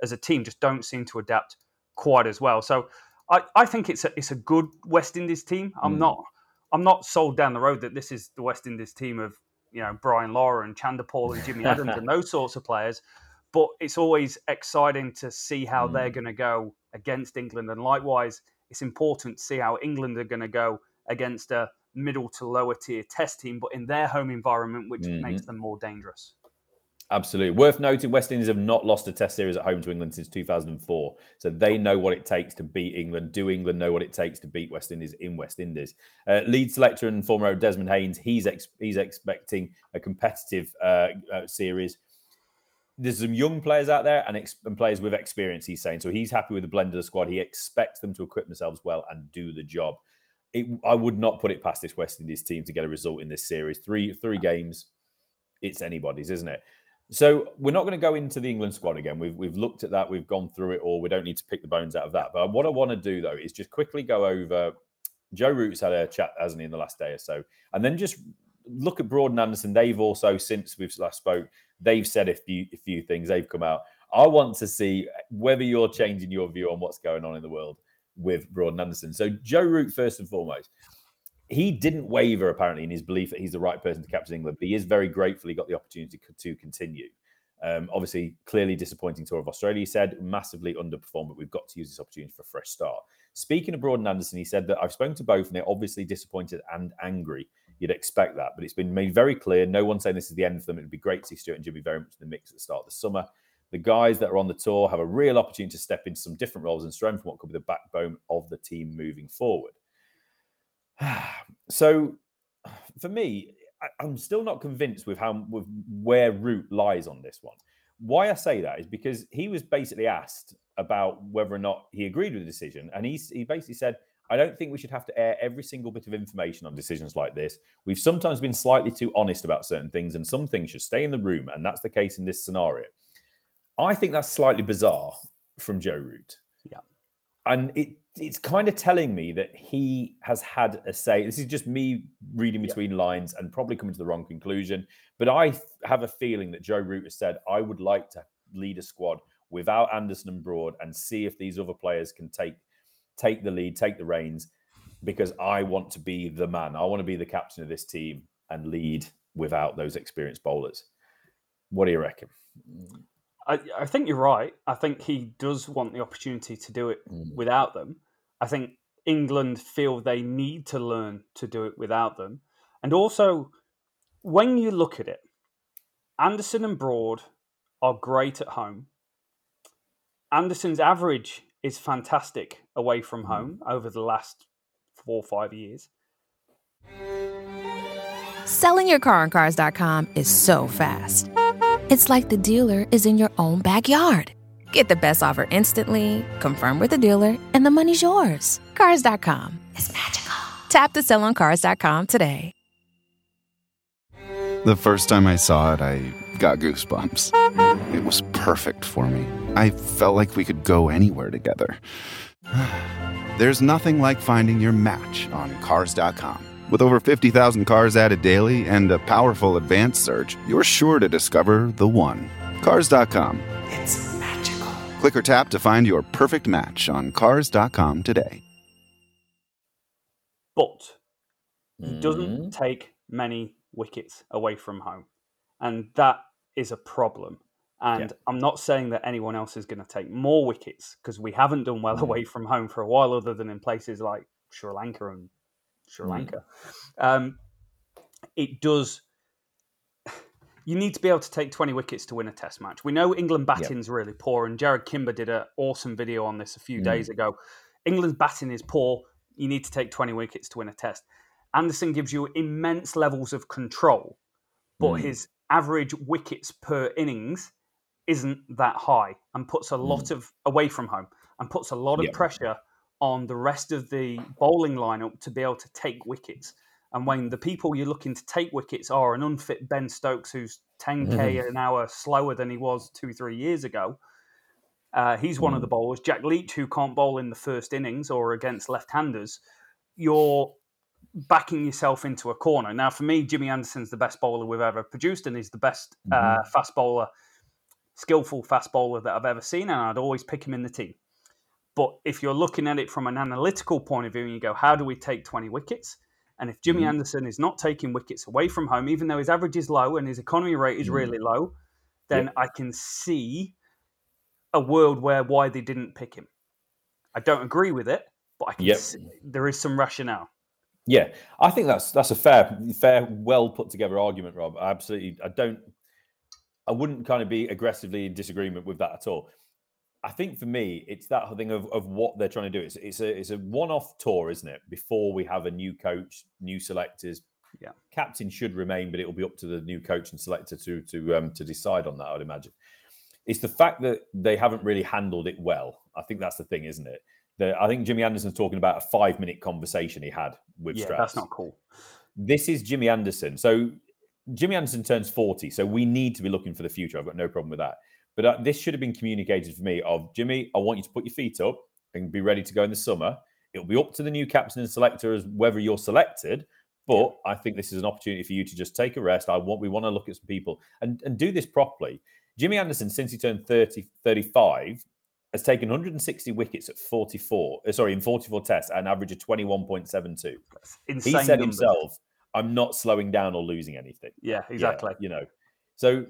as a team just don't seem to adapt quite as well. So I think it's a good West Indies team. I'm not sold down the road that this is the West Indies team of, you know, Brian Lara and Chanderpaul and Jimmy Adams and those sorts of players. But it's always exciting to see how they're going to go against England. And likewise, it's important to see how England are going to go against a middle to lower tier test team, but in their home environment, which makes them more dangerous. Absolutely. Worth noting, West Indies have not lost a test series at home to England since 2004. So they know what it takes to beat England. Do England know what it takes to beat West Indies in West Indies? Lead selector and former Desmond Haynes, he's expecting a competitive series. There's some young players out there and players with experience, he's saying. So he's happy with the blend of the squad. He expects them to equip themselves well and do the job. I would not put it past this West Indies team to get a result in this series. Three games, it's anybody's, isn't it? So we're not going to go into the England squad again. We've looked at that. We've gone through it all. We don't need to pick the bones out of that. But what I want to do, though, is just quickly go over... Joe Root's had a chat, hasn't he, in the last day or so. And then just look at Broad and Anderson. They've also, since we've last spoke, they've said a few things. They've come out. I want to see whether you're changing your view on what's going on in the world with Broad and Anderson. So Joe Root, first and foremost, he didn't waver apparently in his belief that he's the right person to captain England, but he is very grateful he got the opportunity to continue. Obviously, clearly disappointing tour of Australia, he said, massively underperformed, but we've got to use this opportunity for a fresh start. Speaking of Broad and Anderson, he said that I've spoken to both and they're obviously disappointed and angry. You'd expect that, but it's been made very clear. No one's saying this is the end for them. It'd be great to see Stuart and Jimmy very much in the mix at the start of the summer. The guys that are on the tour have a real opportunity to step into some different roles and strengthen what could be the backbone of the team moving forward. So, for me, I'm still not convinced with where Root lies on this one. Why I say that is because he was basically asked about whether or not he agreed with the decision, and he basically said, I don't think we should have to air every single bit of information on decisions like this. We've sometimes been slightly too honest about certain things, and some things should stay in the room, and that's the case in this scenario. I think that's slightly bizarre from Joe Root. Yeah. And it's kind of telling me that he has had a say. This is just me reading between lines and probably coming to the wrong conclusion. But I have a feeling that Joe Root has said, I would like to lead a squad without Anderson and Broad and see if these other players can take the lead, take the reins, because I want to be the man. I want to be the captain of this team and lead without those experienced bowlers. What do you reckon? I think you're right. I think he does want the opportunity to do it without them. I think England feel they need to learn to do it without them. And also, when you look at it, Anderson and Broad are great at home. Anderson's average is fantastic away from home over the last 4 or 5 years. Selling your car on Cars.com is so fast. It's like the dealer is in your own backyard. Get the best offer instantly, confirm with the dealer, and the money's yours. Cars.com is magical. Tap to sell on Cars.com today. The first time I saw it, I got goosebumps. It was perfect for me. I felt like we could go anywhere together. There's nothing like finding your match on Cars.com. With over 50,000 cars added daily and a powerful advanced search, you're sure to discover the one. Cars.com. It's magical. Click or tap to find your perfect match on Cars.com today. But he doesn't take many wickets away from home. And that is a problem. And I'm not saying that anyone else is going to take more wickets, because we haven't done well away from home for a while, other than in places like Sri Lanka. It does. You need to be able to take 20 wickets to win a test match. We know England batting's really poor, and Jared Kimber did an awesome video on this a few days ago. England's batting is poor. You need to take 20 wickets to win a test. Anderson gives you immense levels of control, but his average wickets per innings isn't that high, and puts a lot of away from home, and puts a lot of pressure on the rest of the bowling lineup to be able to take wickets. And when the people you're looking to take wickets are an unfit Ben Stokes, who's 10K an hour slower than he was 2-3 years ago, he's one of the bowlers. Jack Leach, who can't bowl in the first innings or against left-handers, you're backing yourself into a corner. Now, for me, Jimmy Anderson's the best bowler we've ever produced, and he's the best fast bowler, skillful fast bowler that I've ever seen, and I'd always pick him in the team. But if you're looking at it from an analytical point of view and you go, how do we take 20 wickets? And if Jimmy Anderson is not taking wickets away from home, even though his average is low and his economy rate is really low, then I can see a world where why they didn't pick him. I don't agree with it, but I can see there is some rationale. Yeah, I think that's a fair, well put together argument, Rob. I wouldn't kind of be aggressively in disagreement with that at all. I think for me, it's that thing of what they're trying to do. It's a one-off tour, isn't it? Before we have a new coach, new selectors. Yeah, captain should remain, but it will be up to the new coach and selector to decide on that, I would imagine. It's the fact that they haven't really handled it well. I think that's the thing, isn't it? I think Jimmy Anderson's talking about a 5-minute conversation he had with Strauss. Yeah, that's not cool. This is Jimmy Anderson. So Jimmy Anderson turns 40, so we need to be looking for the future. I've got no problem with that. But this should have been communicated for me of, Jimmy, I want you to put your feet up and be ready to go in the summer. It'll be up to the new captain and selector as whether you're selected. But I think this is an opportunity for you to just take a rest. We want to look at some people and do this properly. Jimmy Anderson, since he turned 35, has taken 160 wickets at 44 tests at an average of 21.72. He said himself, I'm not slowing down or losing anything. Yeah, exactly. Yeah, so...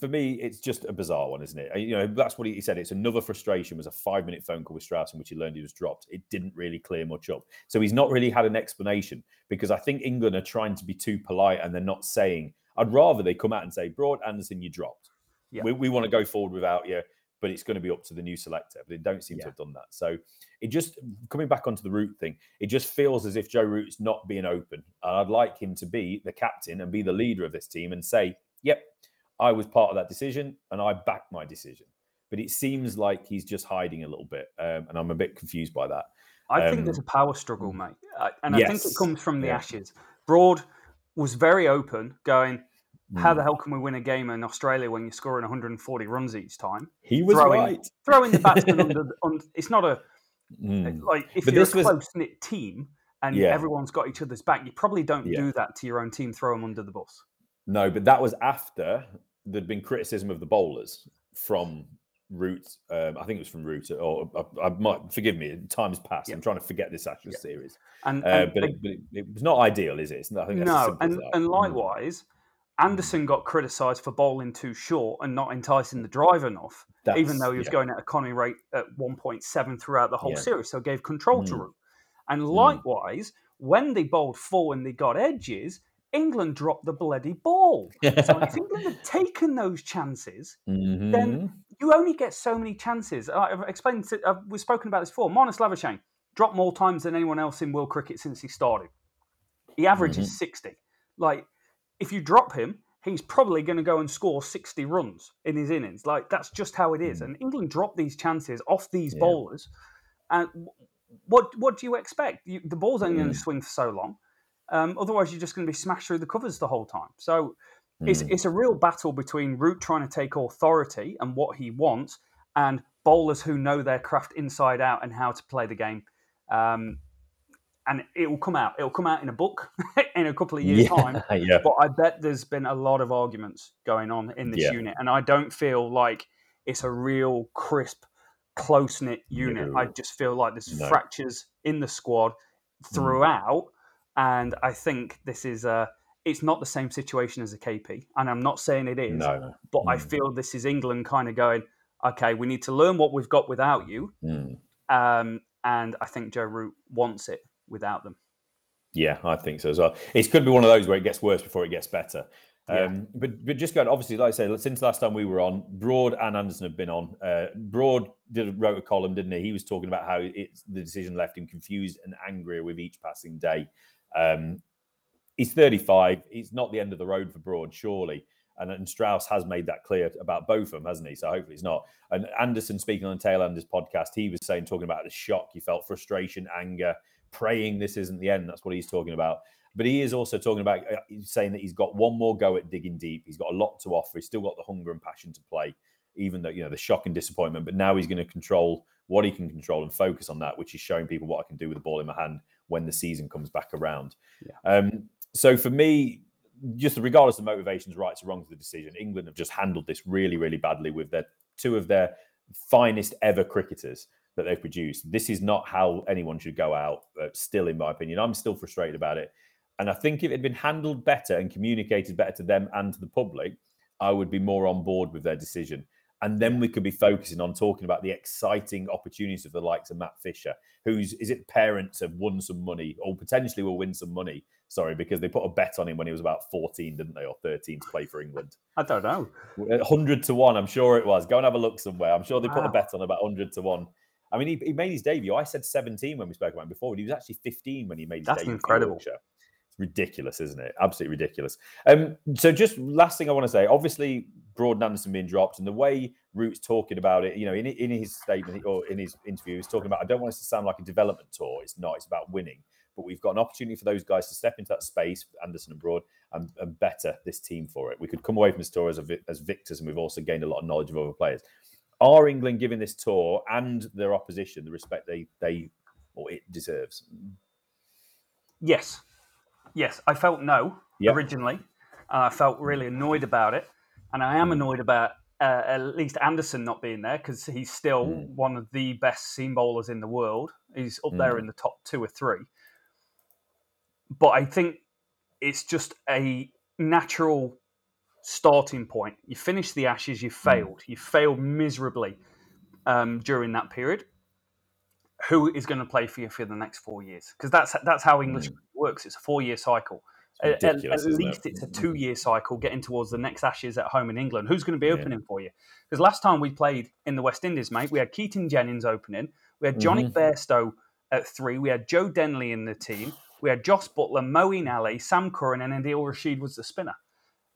For me, it's just a bizarre one, isn't it? That's what he said. It's another frustration, was a 5-minute phone call with Strauss in which he learned he was dropped. It didn't really clear much up. So he's not really had an explanation, because I think England are trying to be too polite and they're not saying, I'd rather they come out and say, Broad, Anderson, you dropped. Yeah. We want to go forward without you, but it's going to be up to the new selector. But they don't seem to have done that. So it just, coming back onto the Root thing, it just feels as if Joe Root's not being open. And I'd like him to be the captain and be the leader of this team and say, yep, I was part of that decision and I backed my decision. But it seems like he's just hiding a little bit. And I'm a bit confused by that. I think there's a power struggle, mate. I think it comes from the Ashes. Broad was very open, going, how the hell can we win a game in Australia when you're scoring 140 runs each time? He was right. Throwing the batsman under it's not a... Like, if but you're a close-knit team and everyone's got each other's back, you probably don't do that to your own team, throw them under the bus. No, but that was after there'd been criticism of the bowlers from Root. I think it was from Root, or I might, forgive me, time's passed. Yeah. I'm trying to forget this actual series. But it was not ideal, is it? And likewise, Anderson got criticised for bowling too short and not enticing the drive enough, even though he was going at economy rate at 1.7 throughout the whole series, so gave control to Root. And likewise, when they bowled full and they got edges, England dropped the bloody ball. So if England had taken those chances, then you only get so many chances. We've spoken about this before. Marnus Labuschagne dropped more times than anyone else in world cricket since he started. He averages 60. Like, if you drop him, he's probably going to go and score 60 runs in his innings. Like, that's just how it is. And England drop these chances off these bowlers. And what do you expect? The ball's only going to swing for so long. Otherwise, you're just going to be smashed through the covers the whole time. So it's a real battle between Root trying to take authority and what he wants, and bowlers who know their craft inside out and how to play the game. And it will come out. It'll come out in a book in a couple of years' time. Yeah. But I bet there's been a lot of arguments going on in this unit. And I don't feel like it's a real crisp, close-knit unit. No. I just feel like there's fractures in the squad throughout. And I think this is it's not the same situation as a KP. And I'm not saying it is. No. But I feel this is England kind of going, okay, we need to learn what we've got without you. And I think Joe Root wants it without them. Yeah, I think so as well. It's going to be one of those where it gets worse before it gets better. But just going, obviously, like I say, since last time we were on, Broad and Anderson have been on. Broad wrote a column, didn't he? He was talking about how the decision left him confused and angrier with each passing day. He's 35. It's not the end of the road for Broad, surely. And Strauss has made that clear about both of them, hasn't he? So hopefully it's not. And Anderson, speaking on the tail end of his podcast, he was saying, talking about the shock, he felt frustration, anger, praying this isn't the end. That's what he's talking about. But he is also talking about saying that he's got one more go at digging deep. He's got a lot to offer. He's still got the hunger and passion to play, even though, you know, the shock and disappointment. But now he's going to control what he can control and focus on that, which is showing people what I can do with the ball in my hand when the season comes back around. So for me, just regardless of motivations, rights or wrongs of the decision, England have just handled this really, really badly with their two of their finest ever cricketers that they've produced. This is not how anyone should go out, still, in my opinion. I'm still frustrated about it. And I think if it had been handled better and communicated better to them and to the public, I would be more on board with their decision. And then we could be focusing on talking about the exciting opportunities of the likes of Matt Fisher, whose parents have won some money or potentially will win some money. Sorry, because they put a bet on him when he was about 14, didn't they, or 13 to play for England? I don't know. 100-1, I'm sure it was. Go and have a look somewhere. I'm sure they put a bet on about 100-1. I mean, he made his debut. I said 17 when we spoke about him before, but he was actually 15 when he made his debut. That's incredible. Ridiculous, isn't it? Absolutely ridiculous. So just last thing I want to say, obviously Broad and Anderson being dropped and the way Root's talking about it, you know, in his statement or in his interview, he's talking about, I don't want this to sound like a development tour. It's not, it's about winning. But we've got an opportunity for those guys to step into that space, Anderson and Broad, and better this team for it. We could come away from this tour as victors, and we've also gained a lot of knowledge of other players. Are England giving this tour and their opposition the respect it deserves? Yes. Yes, I felt no originally. I felt really annoyed about it. And I am annoyed about at least Anderson not being there, because he's still one of the best seam bowlers in the world. He's up there in the top 2 or 3. But I think it's just a natural starting point. You finish the Ashes, you failed. You failed miserably during that period. Who is going to play for you for the next 4 years? Because that's how English works. It's a 4-year cycle. At least it's a 2-year cycle getting towards the next Ashes at home in England. Who's going to be opening for you? Because last time we played in the West Indies, mate, we had Keaton Jennings opening. We had Johnny Bairstow at 3. We had Joe Denley in the team. We had Jos Buttler, Moeen Ali, Sam Curran, and Adil Rashid was the spinner.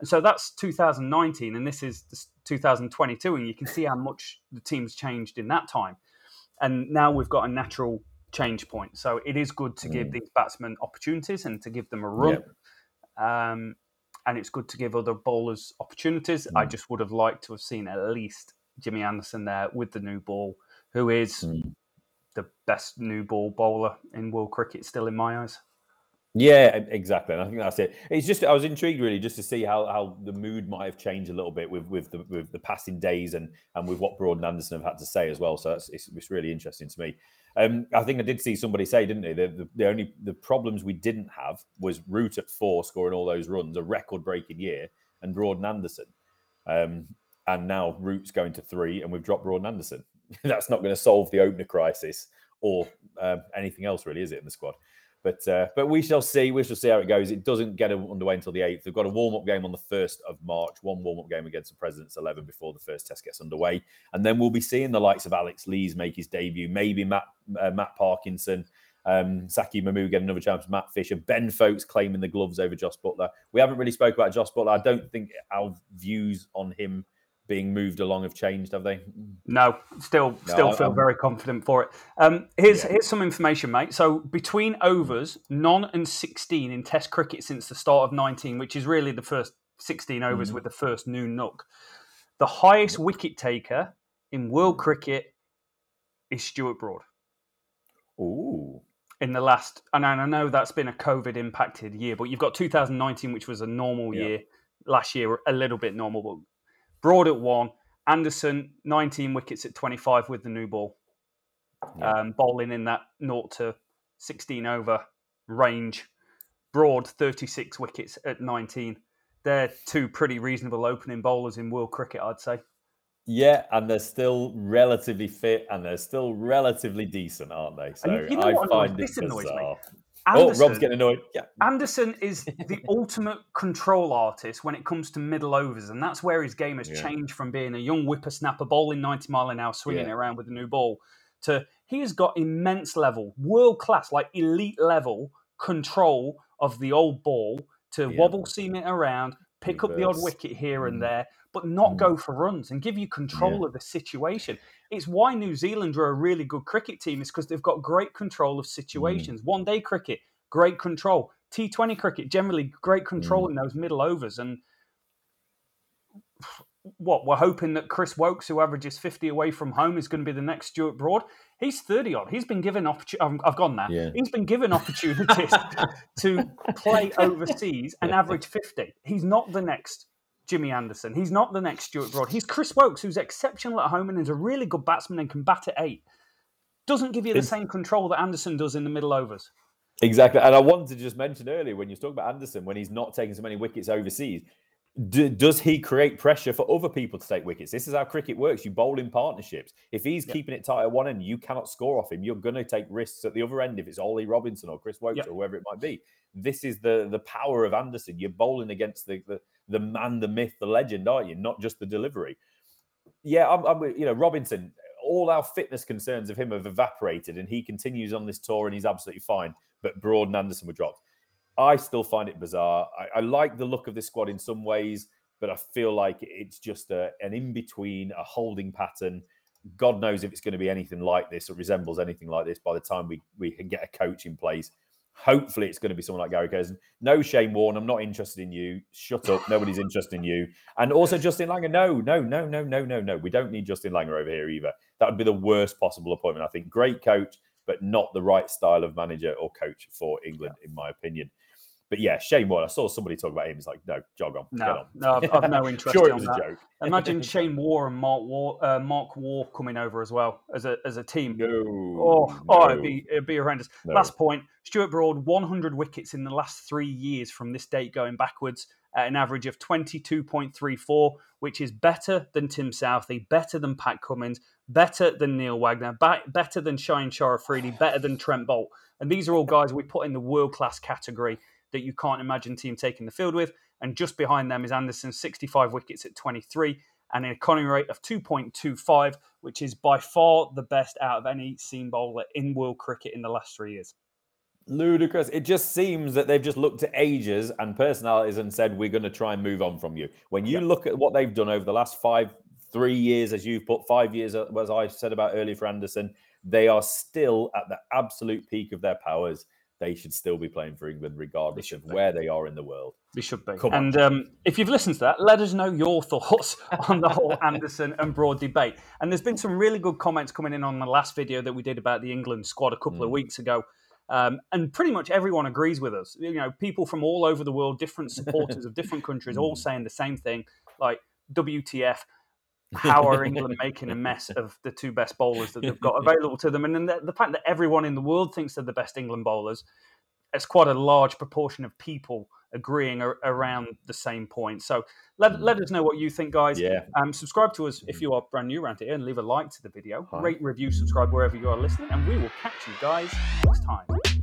And so that's 2019, and this is 2022, and you can see how much the team's changed in that time. And now we've got a natural change point. So it is good to give these batsmen opportunities and to give them a run. And it's good to give other bowlers opportunities. I just would have liked to have seen at least Jimmy Anderson there with the new ball, who is the best new ball bowler in world cricket still in my eyes. Yeah, exactly. And I think that's it. It's just, I was intrigued really just to see how the mood might have changed a little bit with the passing days and with what Broad and Anderson have had to say as well. So it's really interesting to me. I think I did see somebody say, didn't they? The problems we didn't have was Root at 4 scoring all those runs, a record breaking year, and Broad and Anderson. And now Root's going to 3 and we've dropped Broad and Anderson. That's not going to solve the opener crisis or anything else really, is it, in the squad? But we shall see. We shall see how it goes. It doesn't get underway until the 8th. They've got a warm-up game on the 1st of March, one warm-up game against the President's 11 before the first test gets underway. And then we'll be seeing the likes of Alex Lees make his debut, maybe Matt Parkinson, Saki Mamu get another chance, Matt Fisher, Ben Folkes claiming the gloves over Jos Buttler. We haven't really spoke about Jos Buttler. I don't think our views on him being moved along have changed, have they? No, feel very confident for it. Here's some information, mate. So between overs, 9 and 16 in Test cricket since the start of 19, which is really the first 16 overs with the first new nook, the highest wicket taker in world cricket is Stuart Broad. Ooh. In the last, and I know that's been a COVID-impacted year, but you've got 2019, which was a normal year. Last year, a little bit normal, but Broad at 1, Anderson 19 wickets at 25 with the new ball, bowling in that 0 to 16 over range. Broad 36 wickets at 19. They're two pretty reasonable opening bowlers in world cricket, I'd say. Yeah, and they're still relatively fit and they're still relatively decent, aren't they? So and you know what I find it bizarre. Anderson, Rob's getting annoyed. Yeah. Anderson is the ultimate control artist when it comes to middle overs, and that's where his game has changed from being a young whippersnapper bowling 90 mile an hour, swinging it around with a new ball, to he has got immense level, world class, like elite level control of the old ball to wobble seam it around, pick up the odd wicket here and there, but not go for runs and give you control of the situation. It's why New Zealand are a really good cricket team, is because they've got great control of situations. One-day cricket, great control. T20 cricket, generally great control in those middle overs. And what, we're hoping that Chris Wokes, who averages 50 away from home, is going to be the next Stuart Broad. He's 30-odd. He's been given opportunities. I've gone there. Yeah. He's been given opportunities to play overseas and average 50. He's not the next Jimmy Anderson. He's not the next Stuart Broad. He's Chris Wokes, who's exceptional at home and is a really good batsman and can bat at 8. Doesn't give you the same control that Anderson does in the middle overs. Exactly. And I wanted to just mention earlier, when you're talking about Anderson, when he's not taking so many wickets overseas, does he create pressure for other people to take wickets? This is how cricket works. You bowl in partnerships. If he's keeping it tight at one end, you cannot score off him. You're going to take risks at the other end if it's Ollie Robinson or Chris Wokes or whoever it might be. This is the power of Anderson. You're bowling against the man, the myth, the legend, aren't you? Not just the delivery. Yeah, I'm Robinson, all our fitness concerns of him have evaporated and he continues on this tour and he's absolutely fine. But Broad and Anderson were dropped. I still find it bizarre. I like the look of this squad in some ways, but I feel like it's just an in-between, a holding pattern. God knows if it's going to be anything like this or resembles anything like this by the time we can get a coach in place. Hopefully it's going to be someone like Gary Kirsten. No, Shane Warne, I'm not interested in you. Shut up. Nobody's interested in you. And also Justin Langer. No. We don't need Justin Langer over here either. That would be the worst possible appointment, I think. Great coach, but not the right style of manager or coach for England, in my opinion. But yeah, Shane Warne. I saw somebody talk about him. It's like, no, jog on. I've no interest in that. Sure, it was a joke. Imagine Shane Warne and Mark Waugh coming over as well as a team. No. It'd be horrendous. No. Last point, Stuart Broad, 100 wickets in the last 3 years from this date going backwards, at an average of 22.34, which is better than Tim Southee, better than Pat Cummins, better than Neil Wagner, better than Shaheen Shah Afridi, better than Trent Bolt. And these are all guys we put in the world-class category that you can't imagine team taking the field with. And just behind them is Anderson, 65 wickets at 23 and an economy rate of 2.25, which is by far the best out of any seam bowler in world cricket in the last 3 years. Ludicrous. It just seems that they've just looked at ages and personalities and said, we're going to try and move on from you. When you look at what they've done over the last 3 years, as you've put, 5 years, as I said about earlier for Anderson, they are still at the absolute peak of their powers. They should still be playing for England, regardless of where they are in the world. They should be. And if you've listened to that, let us know your thoughts on the whole Anderson and Broad debate. And there's been some really good comments coming in on the last video that we did about the England squad a couple of weeks ago. And pretty much everyone agrees with us. You know, people from all over the world, different supporters of different countries, all saying the same thing, like, WTF, how are England making a mess of the two best bowlers that they've got available to them? And then the fact that everyone in the world thinks they're the best England bowlers, it's quite a large proportion of people agreeing around the same point. So let us know what you think, guys. Yeah. Subscribe to us if you are brand new around here and leave a like to the video. Rate, review, subscribe wherever you are listening. And we will catch you guys next time.